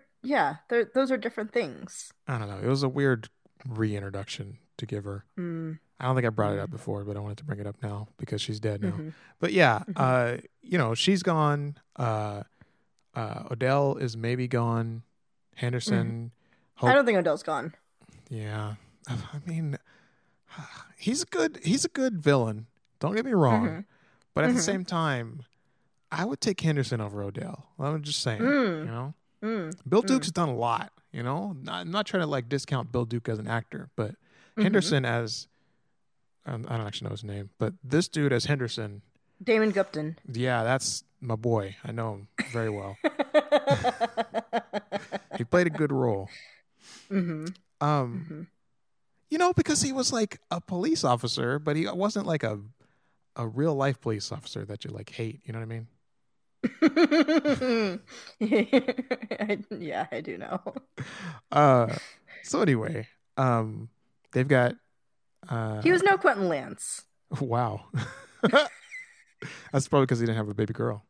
different things. I don't know. It was a weird reintroduction to give her. I don't think I brought it up before, but I wanted to bring it up now because she's dead now. But yeah, you know, she's gone. Odell is maybe gone. Henderson. I don't think Odell's gone. Yeah. I mean, he's a good villain. Don't get me wrong. But at the same time, I would take Henderson over Odell. I'm just saying, you know? Bill Duke's done a lot, you know? I'm not trying to, like, discount Bill Duke as an actor, but Henderson as... I don't actually know his name, but this dude as Henderson... Damon Gupton. Yeah, that's my boy. I know him very well. He played a good role. You know, because he was, like, a police officer, but he wasn't, like, a real-life police officer that you, like, hate. You know what I mean? Yeah, I do know. So anyway, they've got he was no Quentin Lance. Wow. That's probably because he didn't have a baby girl.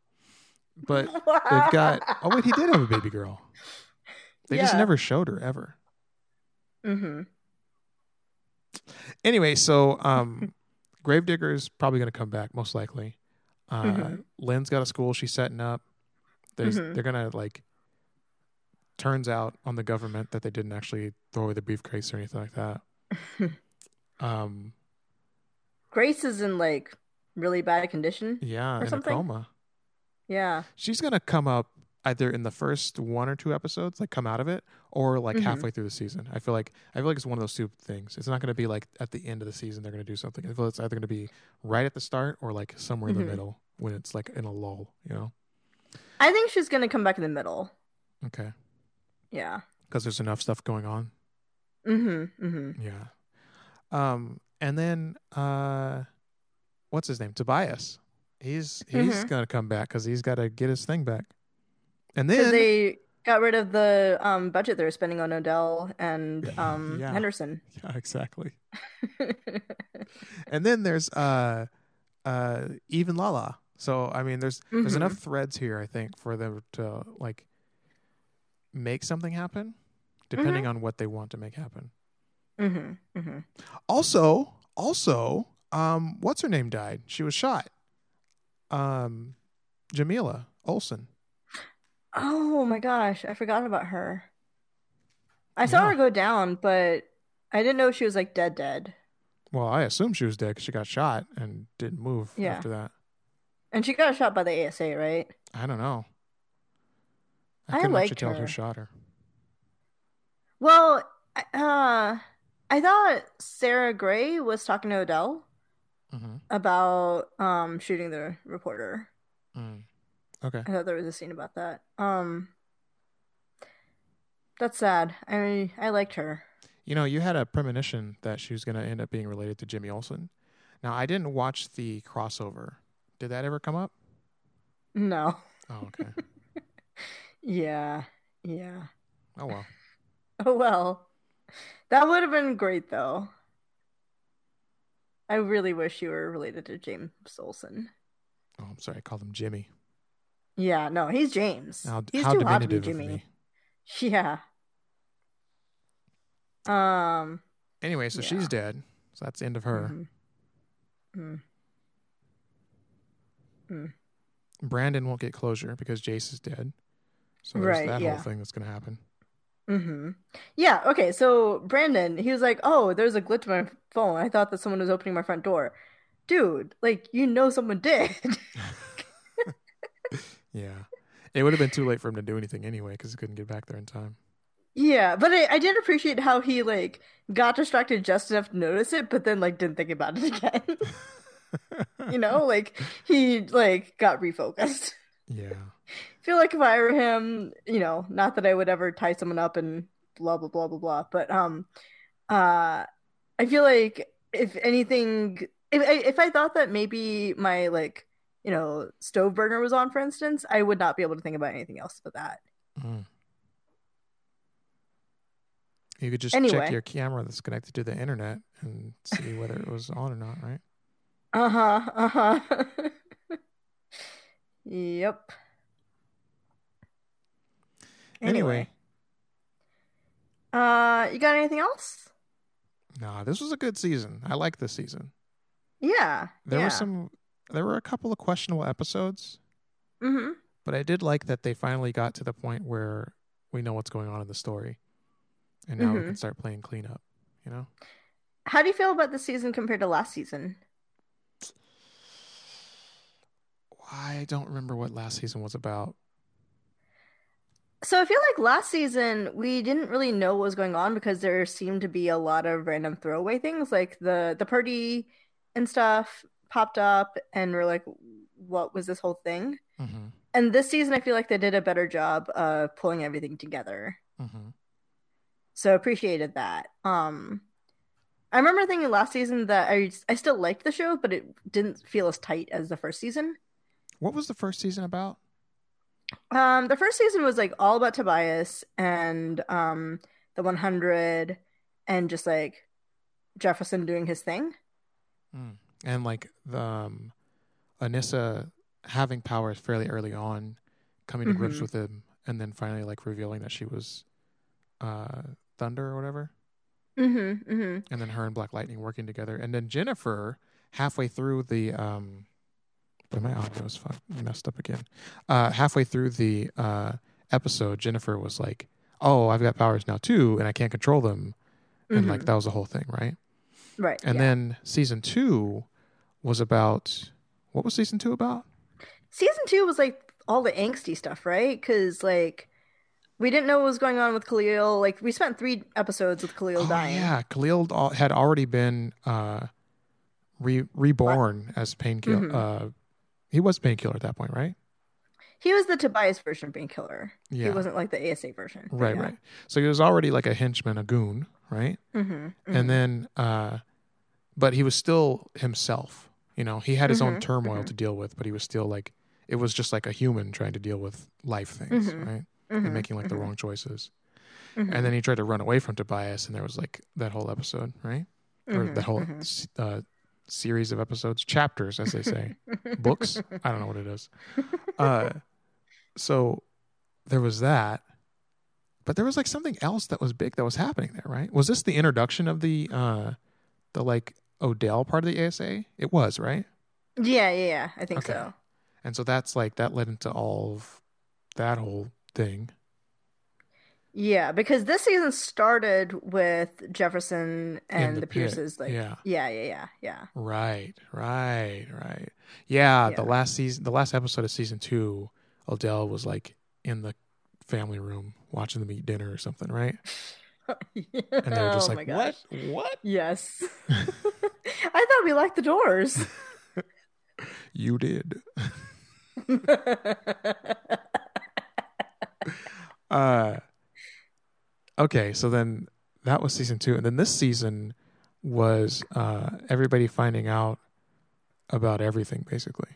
But they've got he did have a baby girl. They just never showed her ever. Anyway, so Gravedigger is probably going to come back, most likely. Lynn's got a school she's setting up. They're gonna like. Turns out on the government that they didn't actually throw away the briefcase or anything like that. Grace is in like really bad condition. Yeah, or in something. A coma. Yeah, she's gonna come up either in the first one or two episodes, like come out of it, or like halfway through the season. I feel like it's one of those two things. It's not going to be like at the end of the season they're going to do something. I feel it's either going to be right at the start or like somewhere in the middle when it's like in a lull, you know? I think she's going to come back in the middle. Okay. Yeah. Because there's enough stuff going on. Yeah. And then what's his name? Tobias. He's going to come back because he's got to get his thing back. And then Got rid of the budget they were spending on Odell and Henderson. Yeah, exactly. And then there's even Lala. So I mean, there's enough threads here, I think, for them to like make something happen, depending on what they want to make happen. Mm-hmm. Mm-hmm. Also, what's her name died? She was shot. Jamila Olsen. Oh my gosh, I forgot about her. I saw her go down, but I didn't know she was like dead. Well, I assumed she was dead because she got shot and didn't move after that. And she got shot by the ASA, right? I don't know. I couldn't actually tell who shot her. Well, I thought Sarah Gray was talking to Odell about shooting the reporter. Mm. Okay. I thought there was a scene about that. That's sad. I liked her. You know, you had a premonition that she was going to end up being related to Jimmy Olsen. Now, I didn't watch the crossover. Did that ever come up? No. Oh, okay. Yeah. Oh well. That would have been great, though. I really wish you were related to James Olsen. Oh, I'm sorry. I called him Jimmy. Yeah, no, he's James. He's too hot to be Jimmy. Yeah. Anyway, so she's dead. So that's the end of her. Mm-hmm. Mm. Brandon won't get closure because Jace is dead. So there's that whole thing that's going to happen. Mm-hmm. Yeah, okay, so Brandon, he was like, oh, there's a glitch on my phone. I thought that someone was opening my front door. Dude, like, you know someone did. Yeah, it would have been too late for him to do anything anyway because he couldn't get back there in time. Yeah, but I did appreciate how he like got distracted just enough to notice it, but then like didn't think about it again. You know, like he like got refocused. Yeah, I feel like if I were him, you know, not that I would ever tie someone up and blah blah blah blah blah, but I feel like if anything, if I thought that maybe my like, you know, stove burner was on, for instance, I would not be able to think about anything else but that. Mm. You could just check your camera that's connected to the internet and see whether it was on or not, right? Yep. Anyway. You got anything else? Nah, this was a good season. I like this season. Yeah. There were a couple of questionable episodes, but I did like that they finally got to the point where we know what's going on in the story, and now we can start playing cleanup, you know? How do you feel about this season compared to last season? I don't remember what last season was about. So I feel like last season, we didn't really know what was going on because there seemed to be a lot of random throwaway things, like the party and stuff popped up and we're like, what was this whole thing? And this season I feel like they did a better job of pulling everything together. So appreciated that. I remember thinking last season that I still liked the show, but it didn't feel as tight as the first season. What was the first season about? The first season was like all about Tobias and the 100 and just like Jefferson doing his thing. And like the Anissa having powers fairly early on, coming to grips with him, and then finally like revealing that she was Thunder or whatever. And then her and Black Lightning working together, and then Jennifer halfway through the my audio is messed up again. Halfway through the episode, Jennifer was like, "Oh, I've got powers now too, and I can't control them," and like that was the whole thing, right? Right. And then season two was about, what was season two about? Season two was like all the angsty stuff, right? Because like we didn't know what was going on with Khalil. Like we spent 3 episodes with Khalil dying. Yeah, Khalil had already been reborn as Painkiller. He was Painkiller at that point, right? He was the Tobias version of Painkiller. Yeah. He wasn't like the ASA version. Right, right. So he was already like a henchman, a goon, right? And then, but he was still himself. You know, he had his own turmoil to deal with, but he was still like, it was just like a human trying to deal with life things, right? and making like the wrong choices. And then he tried to run away from Tobias, and there was like that whole episode, right? Or that whole series of episodes, chapters, as they say, books. I don't know what it is. So there was that, but there was like something else that was big that was happening there, right? Was this the introduction of the like Odell part of the ASA? It was, right? Yeah. I think so. And so that's like that led into all of that whole thing. Yeah, because this season started with Jefferson and the Pierces. Like, yeah. Right. Yeah, the last episode of season 2, Odell was like in the family room watching them eat dinner or something, right? Yeah. And they were just like, what? Yes. I thought we locked the doors. You did. Okay, so then that was season 2, and then this season was everybody finding out about everything, basically.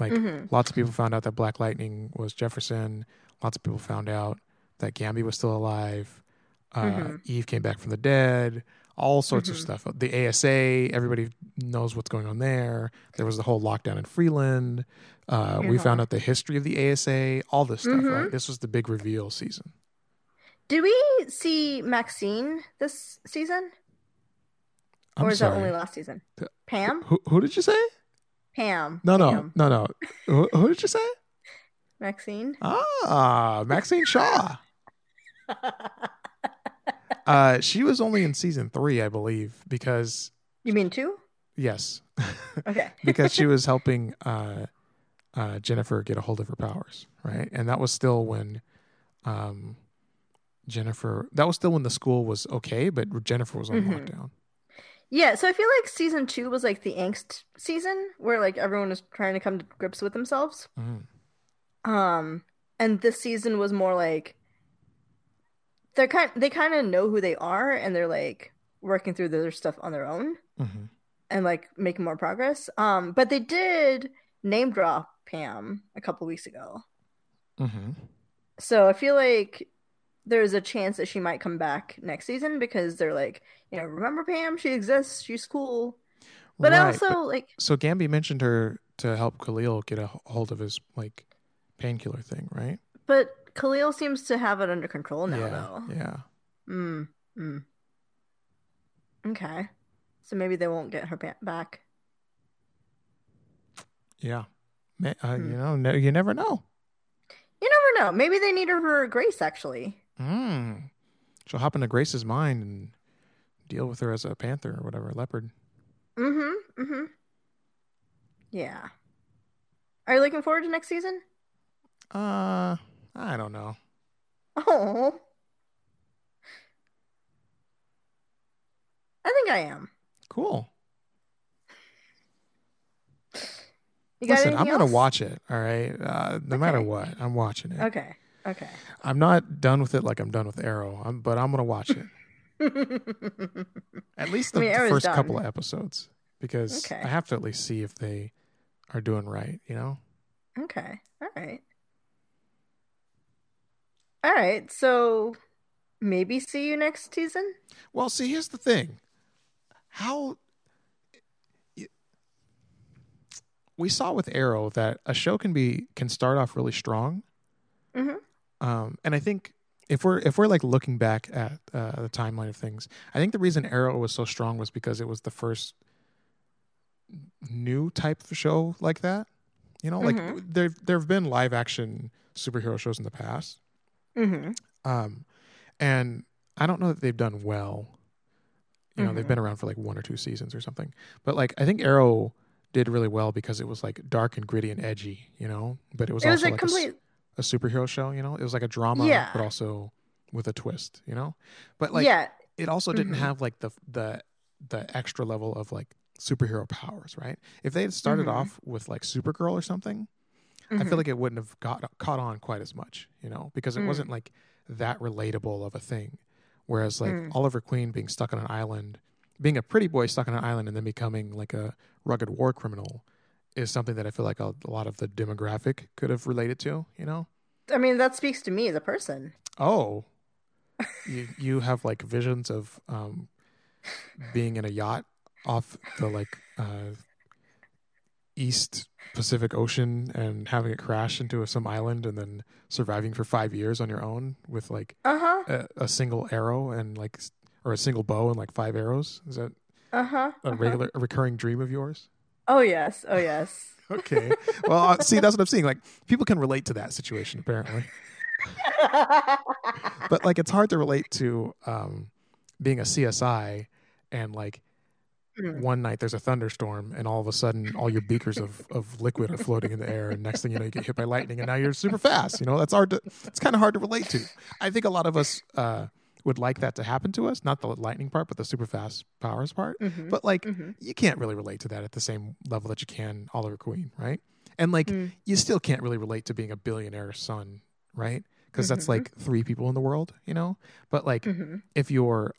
Like, lots of people found out that Black Lightning was Jefferson. Lots of people found out that Gambi was still alive. Eve came back from the dead. All sorts of stuff. The ASA, everybody knows what's going on there. There was the whole lockdown in Freeland. We found out the history of the ASA. All this stuff, right? This was the big reveal season. Did we see Maxine this season? Or is that only last season? Pam? Who did you say? Pam. No. Who did you say? Maxine. Ah, Maxine Shaw. She was only in season 3, I believe, because... You mean 2? Yes. Okay. Because she was helping Jennifer get a hold of her powers, right? And that was still when... that was still when the school was okay, but Jennifer was on lockdown. Yeah, so I feel like season 2 was like the angst season where like everyone was trying to come to grips with themselves. And this season was more like they kind of know who they are, and they're like working through their stuff on their own and like making more progress. But they did name drop Pam a couple weeks ago. So I feel like there's a chance that she might come back next season because they're like, you know, remember Pam? She exists. She's cool. But so Gambi mentioned her to help Khalil get a hold of his like painkiller thing, right? But Khalil seems to have it under control now, though. Yeah. Okay. So maybe they won't get her back. Yeah. You know, you never know. You never know. Maybe they need her for Grace, actually. She'll hop into Grace's mind and deal with her as a panther or whatever, leopard. Yeah. Are you looking forward to next season? I don't know. Oh. I think I am. Cool. Listen, I'm gonna watch it. All right, no matter what, I'm watching it. Okay. I'm not done with it like I'm done with Arrow, but I'm gonna watch it. At least the first couple of episodes, because I have to at least see if they are doing right. You know. Okay. All right. So maybe see you next season. Well, see, here's the thing. We saw with Arrow that a show can start off really strong, and I think if we're like looking back at the timeline of things, I think the reason Arrow was so strong was because it was the first new type of show like that. You know, like there have been live action superhero shows in the past, and I don't know that they've done well. You know, they've been around for like 1 or 2 seasons or something, but like I think Arrow did really well because it was like dark and gritty and edgy, you know, but it was also like a superhero show, you know, it was like a drama, but also with a twist, you know, but like, it also didn't have like the extra level of like superhero powers. Right. If they had started off with like Supergirl or something, I feel like it wouldn't have caught on quite as much, you know, because it wasn't like that relatable of a thing. Whereas like Oliver Queen being a pretty boy stuck on an island and then becoming like a rugged war criminal is something that I feel like a lot of the demographic could have related to, you know? I mean, that speaks to me as a person. Oh, you have like visions of being in a yacht off the like East Pacific Ocean and having it crash into some island and then surviving for 5 years on your own with like a single arrow and like or a single bow and like 5 arrows. Is that a recurring dream of yours? Oh yes, oh yes. Okay. Well, see, that's what I'm seeing. Like, people can relate to that situation, apparently. But, like, it's hard to relate to being a CSI and, like, one night there's a thunderstorm and all of a sudden all your beakers of liquid are floating in the air and next thing you know you get hit by lightning and now you're super fast. You know, that's hard to, it's kind of hard to relate to. I think a lot of us would like that to happen to us, not the lightning part, but the super fast powers part. Mm-hmm. But like, you can't really relate to that at the same level that you can Oliver Queen, right? And like, you still can't really relate to being a billionaire son, right? Because that's like 3 people in the world, you know. But like, if you're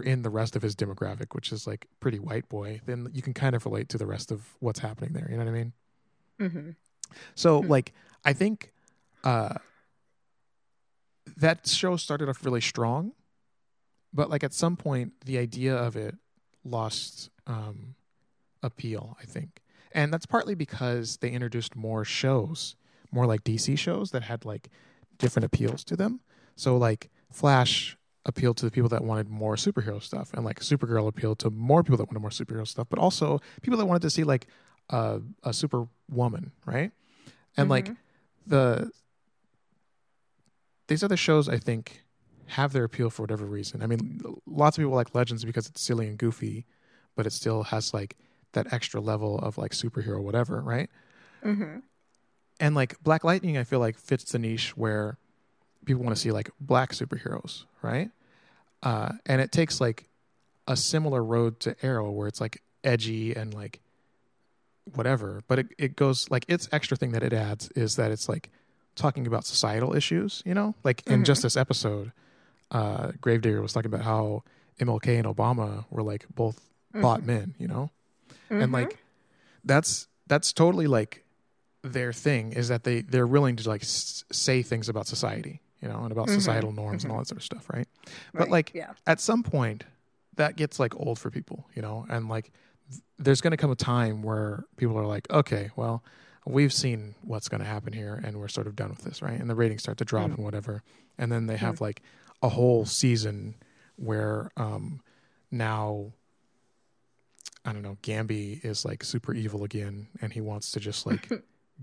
in the rest of his demographic, which is like pretty white boy, then you can kind of relate to the rest of what's happening there. You know what I mean? Mm-hmm. So like, I think. That show started off really strong, but like at some point the idea of it lost appeal, I think. And that's partly because they introduced more shows, more like DC shows that had like different appeals to them. So like Flash appealed to the people that wanted more superhero stuff, and like Supergirl appealed to more people that wanted more superhero stuff, but also people that wanted to see like a Superwoman, right? And like these other shows, I think, have their appeal for whatever reason. I mean, lots of people like Legends because it's silly and goofy, but it still has, like, that extra level of, like, superhero whatever, right? Mm-hmm. And, like, Black Lightning, I feel like, fits the niche where people want to see, like, black superheroes, right? And it takes, like, a similar road to Arrow where it's, like, edgy and, like, whatever. But it goes, like, its extra thing that it adds is that it's, like, talking about societal issues, you know, like in just this episode, Gravedigger was talking about how MLK and Obama were like both bought men, you know, and like that's totally like their thing is that they're willing to like say things about society, you know, and about societal norms and all that sort of stuff, right? But like at some point that gets like old for people, you know, and like there's going to come a time where people are like, okay, well, we've seen what's going to happen here and we're sort of done with this, right? And the ratings start to drop and whatever. And then they have like a whole season where now, I don't know, Gambi is like super evil again and he wants to just like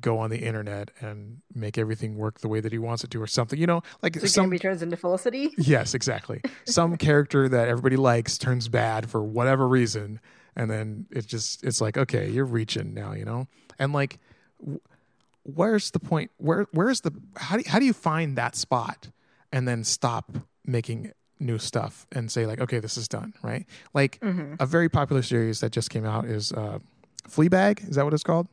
go on the internet and make everything work the way that he wants it to or something, you know? Like so Gambi turns into Felicity? Yes, exactly. Some character that everybody likes turns bad for whatever reason. And then it's like, okay, you're reaching now, you know? And like, where's the point? Where's the how do you find that spot and then stop making new stuff and say like, okay, this is done, right? Like a very popular series that just came out is Fleabag. Is that what it's called?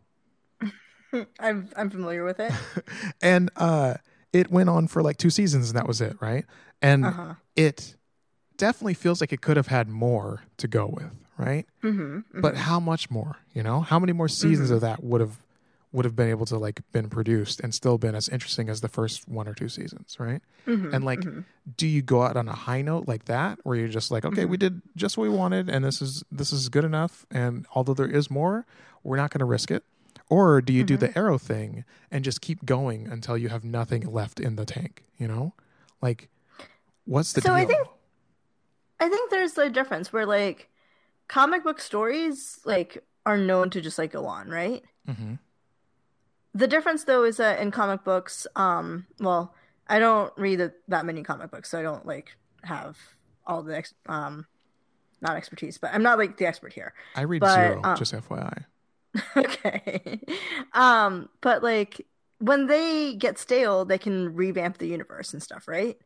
I'm familiar with it. And it went on for like 2 seasons and that was it, right? And it definitely feels like it could have had more to go with, right? But how much more, you know? How many more seasons of that would have been able to like been produced and still been as interesting as the first 1 or 2 seasons, right? And like do you go out on a high note like that where you're just like, okay, we did just what we wanted and this is good enough, and although there is more, we're not going to risk it? Or do you do the Arrow thing and just keep going until you have nothing left in the tank, you know? Like, what's the deal? I think there's a difference where like comic book stories like are known to just like go on, right? The difference though is that in comic books, well, I don't read that many comic books, so I don't like have all the not expertise, but I'm not like the expert here. I read zero, just FYI. Okay. But like when they get stale, they can revamp the universe and stuff, right?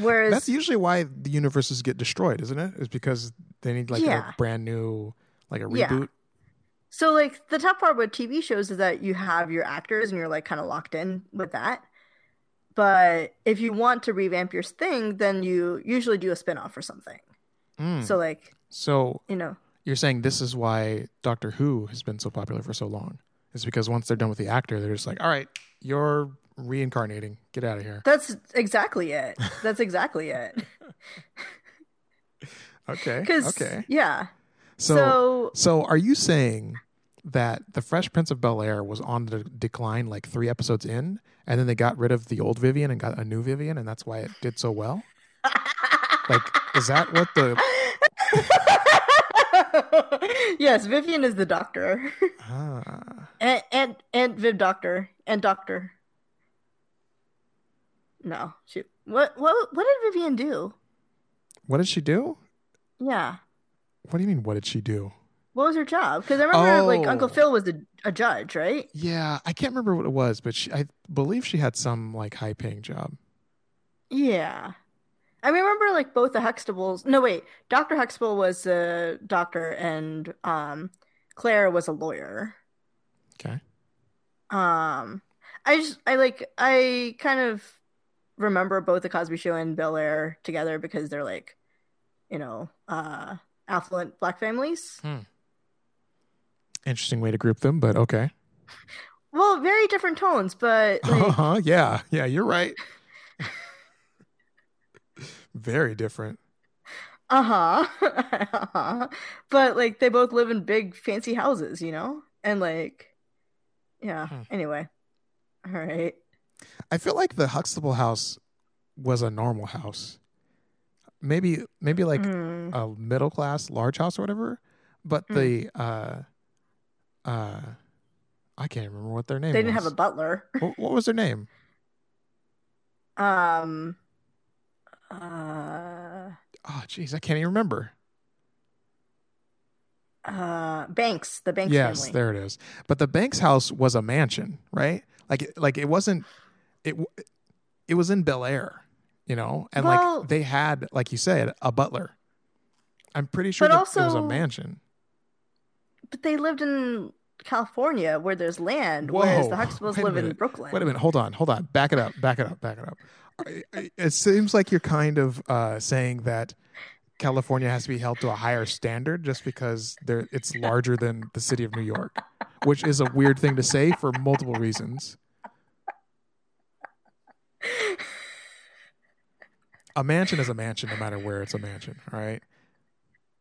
Whereas, that's usually why the universes get destroyed, isn't it? It's because they need like a brand new, like a reboot. Yeah. So like the tough part with TV shows is that you have your actors and you're like kind of locked in with that. But if you want to revamp your thing, then you usually do a spinoff or something. So like, so you know, you're saying this is why Doctor Who has been so popular for so long is because once they're done with the actor, they're just like, all right, you're reincarnating. Get out of here. That's exactly it. That's exactly it. Okay. Okay. Yeah. So are you saying that The Fresh Prince of Bel-Air was on the decline like 3 episodes in, and then they got rid of the old Vivian and got a new Vivian, and that's why it did so well? Like, is that what the... Yes, Vivian is the doctor. Ah. And Viv Doctor. And Doctor. No, shoot. What did Vivian do? What did she do? Yeah. What do you mean, what did she do? What was her job? Because I remember, like, Uncle Phil was a judge, right? Yeah, I can't remember what it was, but I believe she had some, like, high-paying job. Yeah. I remember, like, both the Huxtables... No, wait. Dr. Huxtable was a doctor, and Claire was a lawyer. Okay. I kind of remember both The Cosby Show and Bel-Air together because they're, like, you know, affluent Black families. Hmm. Interesting way to group them, but okay. Well, very different tones, but... Like... Uh-huh, yeah. Yeah, you're right. Very different. Uh-huh. Uh-huh. But, like, they both live in big, fancy houses, you know? And, like, yeah. Hmm. Anyway. All right. I feel like the Huxtable house was a normal house. Maybe like a middle-class, large house or whatever. But I can't remember what their name was. They didn't have a butler. What was their name? Oh, jeez, I can't even remember. Banks, the Banks family. Yes, there it is. But the Banks house was a mansion, right? Like it wasn't. It was in Bel Air, you know, and well, like they had, like you said, a butler. I'm pretty sure that also, it was a mansion. But they lived in California, where there's land, whereas the Huxtables live in Brooklyn. Wait a minute, hold on, back it up. It seems like you're kind of saying that California has to be held to a higher standard just because it's larger than the city of New York, which is a weird thing to say for multiple reasons. A mansion is a mansion no matter where it's a mansion, all right?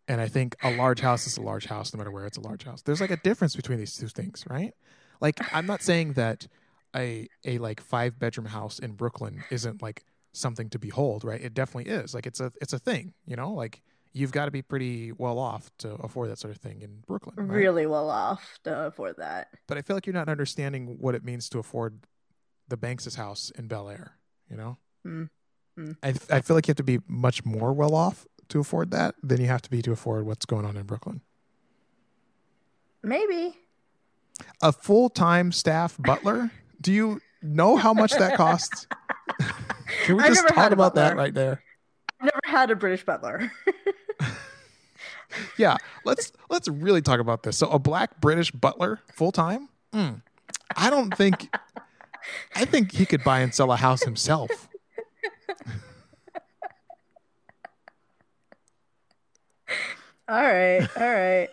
And I think a large house is a large house no matter where it's a large house. There's like a difference between these two things, right? Like, I'm not saying that a like 5-bedroom house in Brooklyn isn't like something to behold, right? It definitely is. Like, it's a thing, you know? Like, you've got to be pretty well off to afford that sort of thing in Brooklyn, right? Really well off to afford that. But I feel like you're not understanding what it means to afford the Banks' house in Bel Air, you know? Mm-hmm. I feel like you have to be much more well off to afford that than you have to be to afford what's going on in Brooklyn. Maybe. A full-time staff butler? Do you know how much that costs? Can we just talk about that right there? I've never had a British butler. Yeah, let's really talk about this. So a Black British butler full-time? I don't think... I think he could buy and sell a house himself. All right.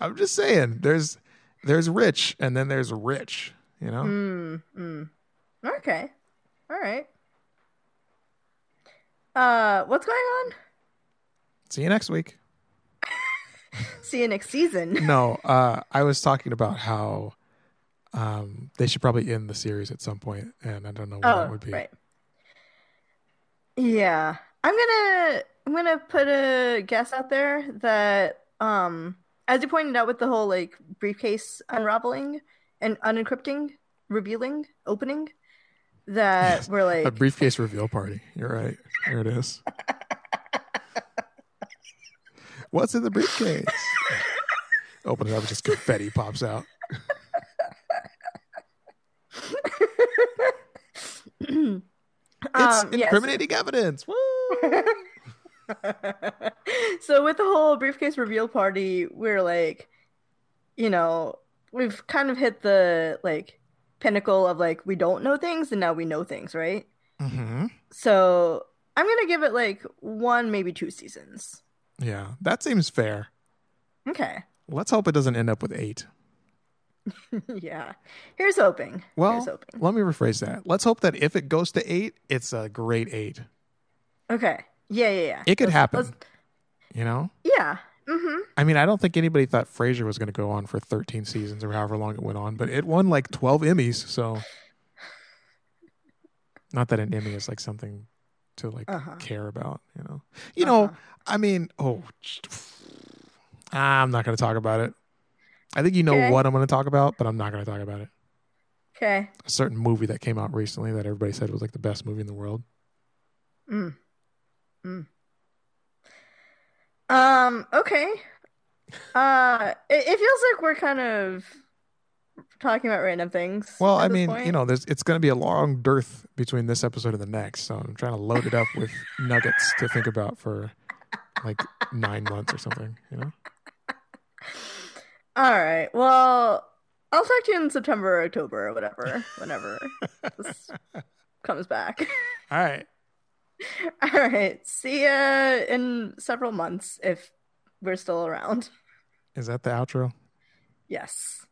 I'm just saying, there's rich, and then there's rich, you know? Okay. All right. What's going on? See you next week. See you next season. No, I was talking about how they should probably end the series at some point, and I don't know what that would be. Right. Yeah. I'm gonna put a guess out there that, as you pointed out with the whole like briefcase unraveling and unencrypting, revealing, opening, that yes, we're like a briefcase reveal party. You're right. There it is. What's in the briefcase? Open it up, just confetti pops out. It's incriminating evidence. Woo! So with the whole briefcase reveal party, we're like, you know, we've kind of hit the like pinnacle of like, we don't know things and now we know things, right? Mm-hmm. So I'm gonna give it like 1, maybe 2 seasons. Yeah, that seems fair. Okay. Let's hope it doesn't end up with 8. Yeah. Here's hoping. Well, let me rephrase that. Let's hope that if it goes to 8, it's a great 8. Okay. Yeah. It could happen. You know? Yeah. Mm-hmm. I mean, I don't think anybody thought Frasier was going to go on for 13 seasons or however long it went on, but it won like 12 Emmys, so... Not that an Emmy is like something to like care about, you know? You know, I mean, I'm not going to talk about it. I think you know what I'm going to talk about, but I'm not going to talk about it. Okay. A certain movie that came out recently that everybody said was like the best movie in the world. Okay. It feels like we're kind of talking about random things. Well, I mean, point. You know, it's going to be a long dearth between this episode and the next, so I'm trying to load it up with nuggets to think about for like 9 months or something, you know? All right. Well, I'll talk to you in September or October or whatever, whenever this comes back. All right. All right. See ya in several months if we're still around. Is that the outro? Yes.